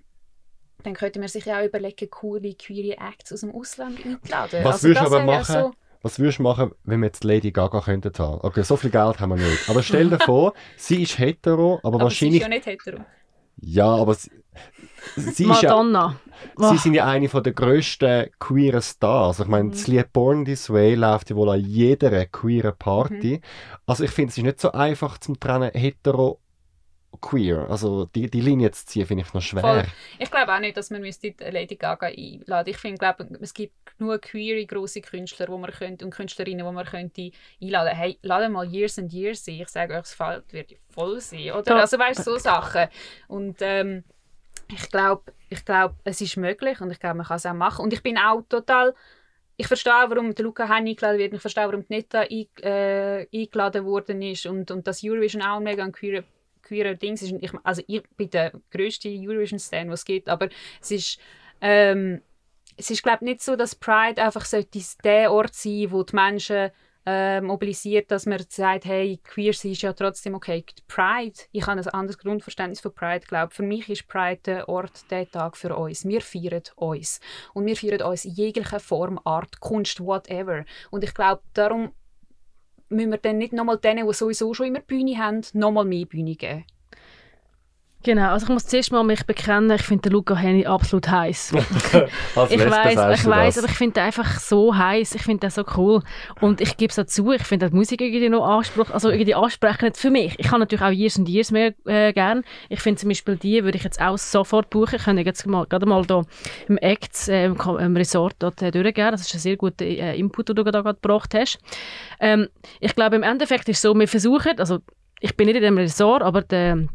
dann könnte man sich ja auch überlegen, coole, queere Acts aus dem Ausland einzuladen. Was würdest du aber machen, ja so was würdest machen, wenn wir jetzt Lady Gaga könnten haben? Okay, so viel Geld haben wir nicht. Aber stell dir vor, sie ist hetero, aber wahrscheinlich... sie ist ja nicht hetero. Ja, aber sie Madonna. Ist ja, sie sind ja eine der grössten queeren Stars. Ich meine, das Lied Born This Way läuft ja wohl an jeder queeren Party. Also ich finde, es ist nicht so einfach zum trennen, hetero queer. Also die Linie zu ziehen, finde ich noch schwer. Voll. Ich glaube auch nicht, dass man Lady Gaga einladen. Ich glaube, es gibt genug queere grosse Künstler wo man könnte, und Künstlerinnen, die man könnte einladen. Hey, laden mal Years and Years ein. Ich sage euch, das Feld wird voll sein. Oder? Also weißt du, so Sachen. Und ich glaube, es ist möglich und ich glaube, man kann es auch machen. Und ich bin auch total... Ich verstehe, warum der Luca Henni eingeladen wird. Ich verstehe, warum die Netta eingeladen worden ist. Und das Eurovision auch mega ein queerer Dings ist, also ich bin der grösste Eurovision-Stan, was es gibt, aber es ist glaube ich nicht so, dass Pride einfach der Ort sein sollte, wo die Menschen mobilisiert, dass man sagt, hey, queer sein ist ja trotzdem okay. Pride, ich habe ein anderes Grundverständnis von Pride, glaube ich. Für mich ist Pride der Ort, der Tag für uns. Wir feiern uns. Und wir feiern uns in jeglicher Form, Art, Kunst, whatever. Und ich glaube, darum müssen wir dann nicht nochmal denen, die sowieso schon immer Bühne haben, nochmal mehr Bühne geben. Genau, also ich muss zuerst mal mich bekennen, ich finde Luca Henni absolut heiß. ich weiß, aber ich finde ihn einfach so heiß, ich finde ihn so cool. Und ich gebe es auch zu, ich finde die Musik irgendwie noch ansprechend für mich. Ich habe natürlich auch Years and Years mehr gerne. Ich finde zum Beispiel die würde ich jetzt auch sofort buchen. Ich könnte jetzt gerade mal hier im Acts, im Resort dort durchgehen. Das ist ein sehr guter Input, den du da gerade gebracht hast. Ich glaube, im Endeffekt ist es so, wir versuchen, also ich bin nicht in dem Resort, aber der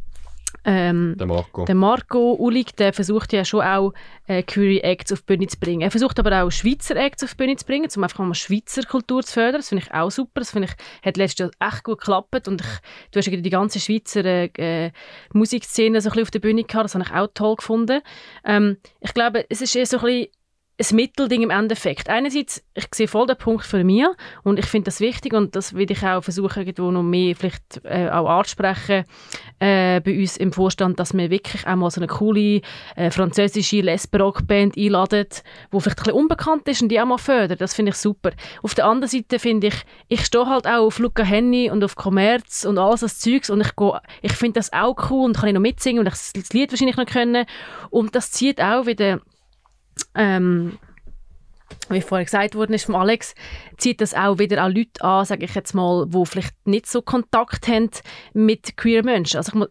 Marco Ulig, der versucht ja schon auch Queer Acts auf die Bühne zu bringen. Er versucht aber auch Schweizer Acts auf die Bühne zu bringen, um einfach mal Schweizer Kultur zu fördern. Das finde ich auch super. Das finde ich, hat letztes Jahr echt gut geklappt. Und du hast die ganze Schweizer Musikszene so ein bisschen auf der Bühne gehabt. Das habe ich auch toll gefunden. Ich glaube, es ist eher so ein bisschen ein Mittelding im Endeffekt. Einerseits, ich sehe voll den Punkt für mich und ich finde das wichtig und das will ich auch versuchen, irgendwo noch mehr vielleicht auch ansprechen bei uns im Vorstand, dass wir wirklich auch mal so eine coole französische Lesben-Rockband einladen, die vielleicht ein bisschen unbekannt ist und die auch mal fördert. Das finde ich super. Auf der anderen Seite finde ich, ich stehe halt auch auf Luca Henni und auf Kommerz und alles das Zeugs und ich finde das auch cool und kann ich noch mitsingen und ich das Lied wahrscheinlich noch können und das zieht auch wieder... wie vorher gesagt worden ist von Alex, zieht das auch wieder an Leute an, sage ich jetzt mal, die vielleicht nicht so Kontakt haben mit queeren Menschen. Also ich muss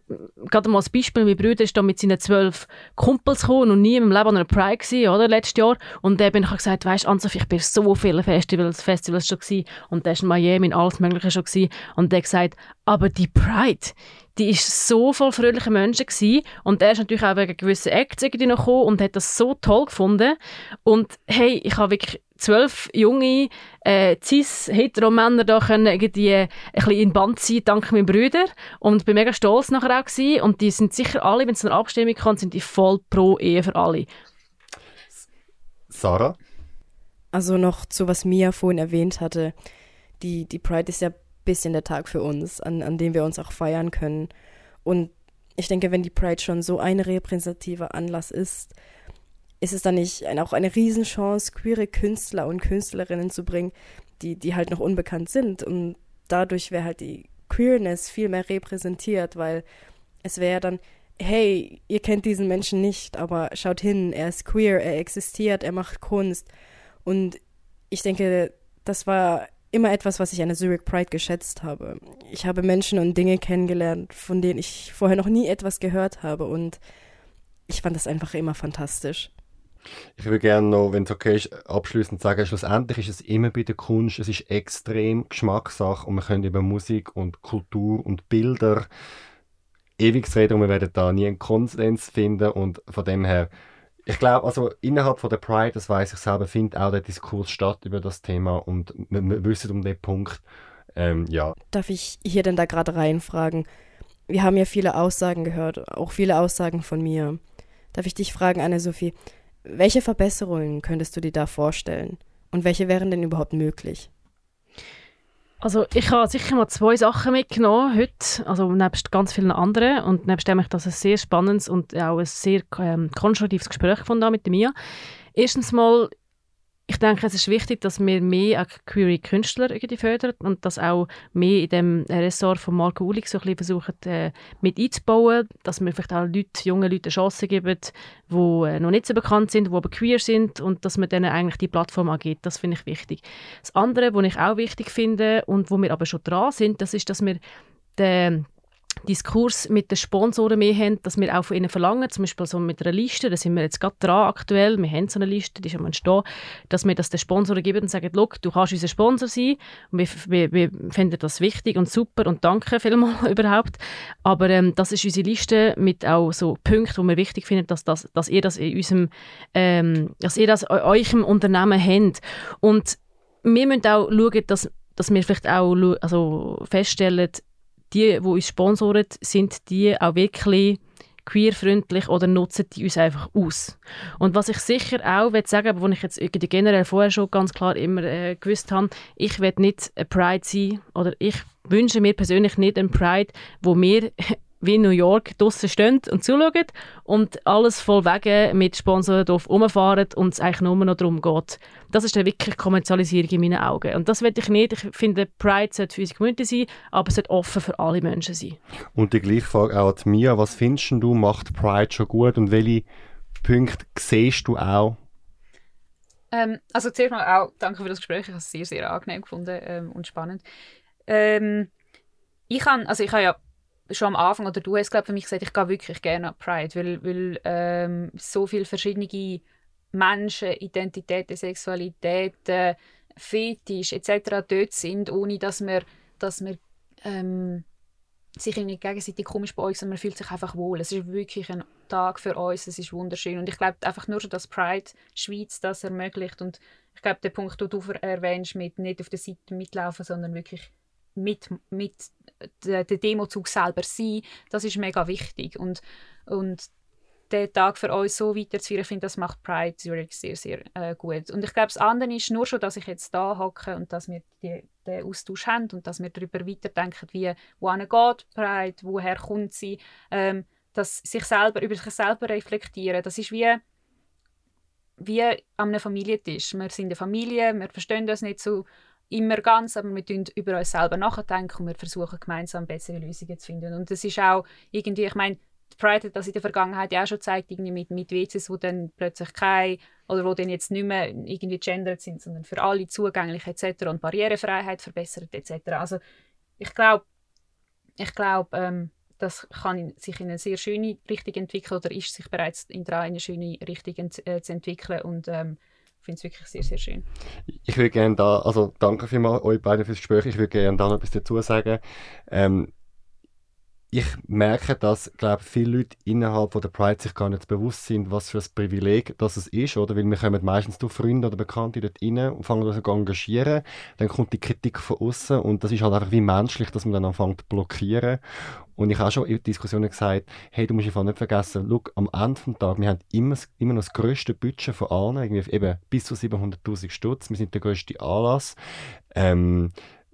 gerade mal als Beispiel, mein Bruder ist da mit seinen 12 Kumpels gekommen und nie im Leben an einer Pride gewesen, oder, letztes Jahr. Und dann bin ich gesagt, weißt du, Ann-Sophie, ich bin auf so vielen Festivals schon gewesen und da ist in Miami in alles Mögliche schon gewesen. Und der hat gesagt, Aber die Pride, die war so voll fröhlicher Menschen gewesen. Und er ist natürlich auch wegen gewissen Acts irgendwie noch gekommen und hat das so toll gefunden. Und hey, ich habe wirklich 12 junge Cis-Hetero-Männer da können irgendwie ein bisschen in Band ziehen, dank meinen Brüdern. Und ich war mega stolz nachher auch gewesen. Und die sind sicher alle, wenn es eine Abstimmung kommt, sind die voll pro Ehe für alle. Sarah? Also noch zu, was Mia vorhin erwähnt hatte. Die Pride ist ja ein bisschen der Tag für uns, an dem wir uns auch feiern können. Und ich denke, wenn die Pride schon so ein repräsentativer Anlass ist, ist es dann nicht auch eine Riesenchance, queere Künstler und Künstlerinnen zu bringen, die halt noch unbekannt sind. Und dadurch wäre halt die Queerness viel mehr repräsentiert, weil es wäre dann, hey, ihr kennt diesen Menschen nicht, aber schaut hin, er ist queer, er existiert, er macht Kunst. Und ich denke, das war immer etwas, was ich an der Zurich Pride geschätzt habe. Ich habe Menschen und Dinge kennengelernt, von denen ich vorher noch nie etwas gehört habe. Und ich fand das einfach immer fantastisch. Ich würde gerne noch, wenn es okay ist, abschließend sagen, schlussendlich ist es immer bei der Kunst, es ist extrem Geschmackssache und wir können über Musik und Kultur und Bilder ewig reden und wir werden da nie einen Konsens finden und von dem her, ich glaube, also innerhalb von der Pride, das weiss ich selber, findet auch der Diskurs statt über das Thema und wir wissen um den Punkt, ja. Darf ich hier denn da gerade reinfragen? Wir haben ja viele Aussagen gehört, auch viele Aussagen von mir. Darf ich dich fragen, Ann-Sophie? Welche Verbesserungen könntest du dir da vorstellen? Und welche wären denn überhaupt möglich? Also ich habe sicher mal 2 Sachen mitgenommen heute, also nebst ganz vielen anderen. Und nebst dem, dass ich ein sehr spannendes und auch ein sehr konstruktives Gespräch gefunden habe mit Mia. Erstens mal, ich denke, es ist wichtig, dass wir mehr queere Künstler irgendwie fördern und das auch mehr in dem Ressort von Marco Ulig so ein bisschen versuchen mit einzubauen, dass wir vielleicht auch jungen Leuten eine Chance geben, die noch nicht so bekannt sind, die aber queer sind und dass man denen eigentlich die Plattform angibt. Das finde ich wichtig. Das andere, was ich auch wichtig finde und wo wir aber schon dran sind, das ist, dass wir den Diskurs mit den Sponsoren mehr haben, dass wir auch von ihnen verlangen, zum Beispiel so mit einer Liste, da sind wir jetzt gerade dran aktuell, wir haben so eine Liste, die ist am Entstehen, dass wir das den Sponsoren geben und sagen, «Look, du kannst unser Sponsor sein, und wir finden das wichtig und super und danke vielmals überhaupt, aber das ist unsere Liste mit auch so Punkten, wo wir wichtig finden, dass ihr das in unserem, dass ihr das in eurem Unternehmen habt.» Und wir müssen auch schauen, dass wir vielleicht auch feststellen, die uns sponsoren, sind die auch wirklich queerfreundlich oder nutzen die uns einfach aus. Und was ich sicher auch sagen will, aber was ich jetzt generell vorher schon ganz klar immer gewusst habe, ich will nicht ein Pride sein oder ich wünsche mir persönlich nicht ein Pride, wo wir wie in New York draussen stehen und zuschauen und alles voll wegen mit Sponsoren drauf rumfahren und es eigentlich nur noch darum geht. Das ist dann wirklich Kommerzialisierung in meinen Augen. Und das will ich nicht. Ich finde, Pride sollte für unsere Community sein, aber es sollte offen für alle Menschen sein. Und die gleiche Frage auch an Mia. Was findest du, macht Pride schon gut und welche Punkte siehst du auch? Also zuerst mal auch danke für das Gespräch. Ich habe es sehr, sehr angenehm gefunden und spannend. Ich habe ja schon am Anfang, oder du hast, glaube ich, für mich gesagt, ich gehe wirklich gerne an Pride, weil so viele verschiedene Menschen, Identitäten, Sexualitäten, Fetisch etc. dort sind, ohne dass man sich nicht gegenseitig komisch beäugt, sondern man fühlt sich einfach wohl. Es ist wirklich ein Tag für uns, es ist wunderschön. Und ich glaube einfach nur schon, dass Pride Schweiz das ermöglicht. Und ich glaube, der Punkt, den du erwähnst, mit nicht auf der Seite mitlaufen, sondern wirklich mit der Demozug selber sein, das ist mega wichtig. Und den Tag für uns so weiterzuführen, ich finde, das macht Pride Zurich sehr, sehr gut. Und ich glaube, das andere ist nur schon, dass ich jetzt da hocke und dass wir den Austausch haben und dass wir darüber weiterdenken, wie, wohin geht Pride, woher kommt sie, dass sich selber, über sich selber reflektieren. Das ist wie an einem Familientisch. Wir sind eine Familie, wir verstehen das nicht so immer ganz, aber wir denken über uns selber nachdenken und wir versuchen gemeinsam bessere Lösungen zu finden. Und das ist auch irgendwie, ich meine, die Pride hat das in der Vergangenheit ja auch schon gezeigt, irgendwie mit WCs, die dann plötzlich wo dann jetzt nicht mehr irgendwie gendered sind, sondern für alle zugänglich etc. und Barrierefreiheit verbessert etc. Also ich glaube, das kann sich in eine sehr schöne Richtung entwickeln oder ist sich bereits daran, in eine schöne Richtung zu entwickeln und ich finde es wirklich sehr, sehr schön. Ich würde gerne da, also danke vielmals euch beiden fürs Gespräch, ich würde gerne da noch etwas dazu sagen. ich merke, dass viele Leute innerhalb von der Pride sich gar nicht bewusst sind, was für ein Privileg das es ist, oder? Weil wir kommen meistens durch Freunde oder Bekannte dort rein und fangen uns zu engagieren. Dann kommt die Kritik von außen und das ist halt einfach wie menschlich, dass man dann anfängt zu blockieren. Und ich habe auch schon in Diskussionen gesagt, hey, du musst einfach nicht vergessen, schau, am Ende des Tages, wir haben immer noch das grösste Budget von allen, irgendwie eben bis zu 700'000 Stutz, wir sind der grösste Anlass.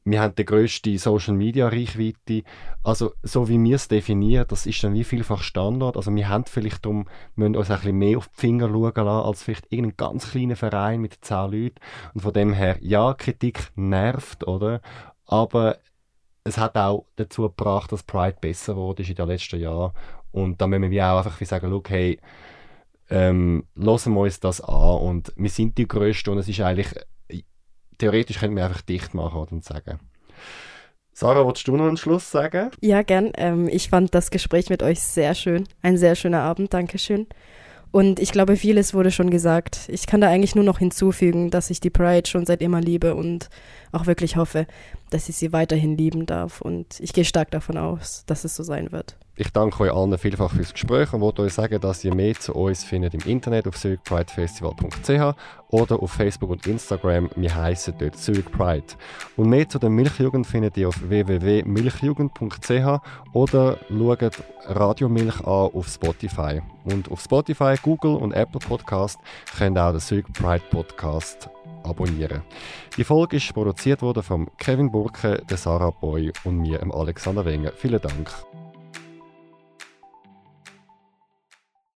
Wir haben die grösste Social-Media-Reichweite. Also, so wie wir es definieren, das ist dann wie vielfach Standard. Also, wir haben vielleicht müssen uns ein bisschen mehr auf die Finger schauen lassen, als vielleicht irgendein ganz kleiner Verein mit 10 Leuten. Und von dem her, ja, Kritik nervt, oder? Aber es hat auch dazu gebracht, dass Pride besser wurde in den letzten Jahren. Und da müssen wir auch einfach sagen, schau, hey, hören wir uns das an. Und wir sind die Grössten und es ist eigentlich... Theoretisch könnten wir einfach dicht machen und sagen. Sarah, wolltest du noch einen Schluss sagen? Ja, gern. Ich fand das Gespräch mit euch sehr schön. Ein sehr schöner Abend, Dankeschön. Und ich glaube, vieles wurde schon gesagt. Ich kann da eigentlich nur noch hinzufügen, dass ich die Pride schon seit immer liebe und auch wirklich hoffe, dass ich sie weiterhin lieben darf. Und ich gehe stark davon aus, dass es so sein wird. Ich danke euch allen vielfach fürs Gespräch und wollte euch sagen, dass ihr mehr zu uns findet im Internet auf zurichpridefestival.ch oder auf Facebook und Instagram. Wir heissen dort Zurich Pride. Und mehr zu der Milchjugend findet ihr auf www.milchjugend.ch oder schaut Radio Milch an auf Spotify. Und auf Spotify, Google und Apple Podcast könnt ihr auch den Zurich Pride Podcast abonnieren. Die Folge ist produziert worden von Kevin Burke, der Sarah Boy und mir, Alexander Wenger. Vielen Dank.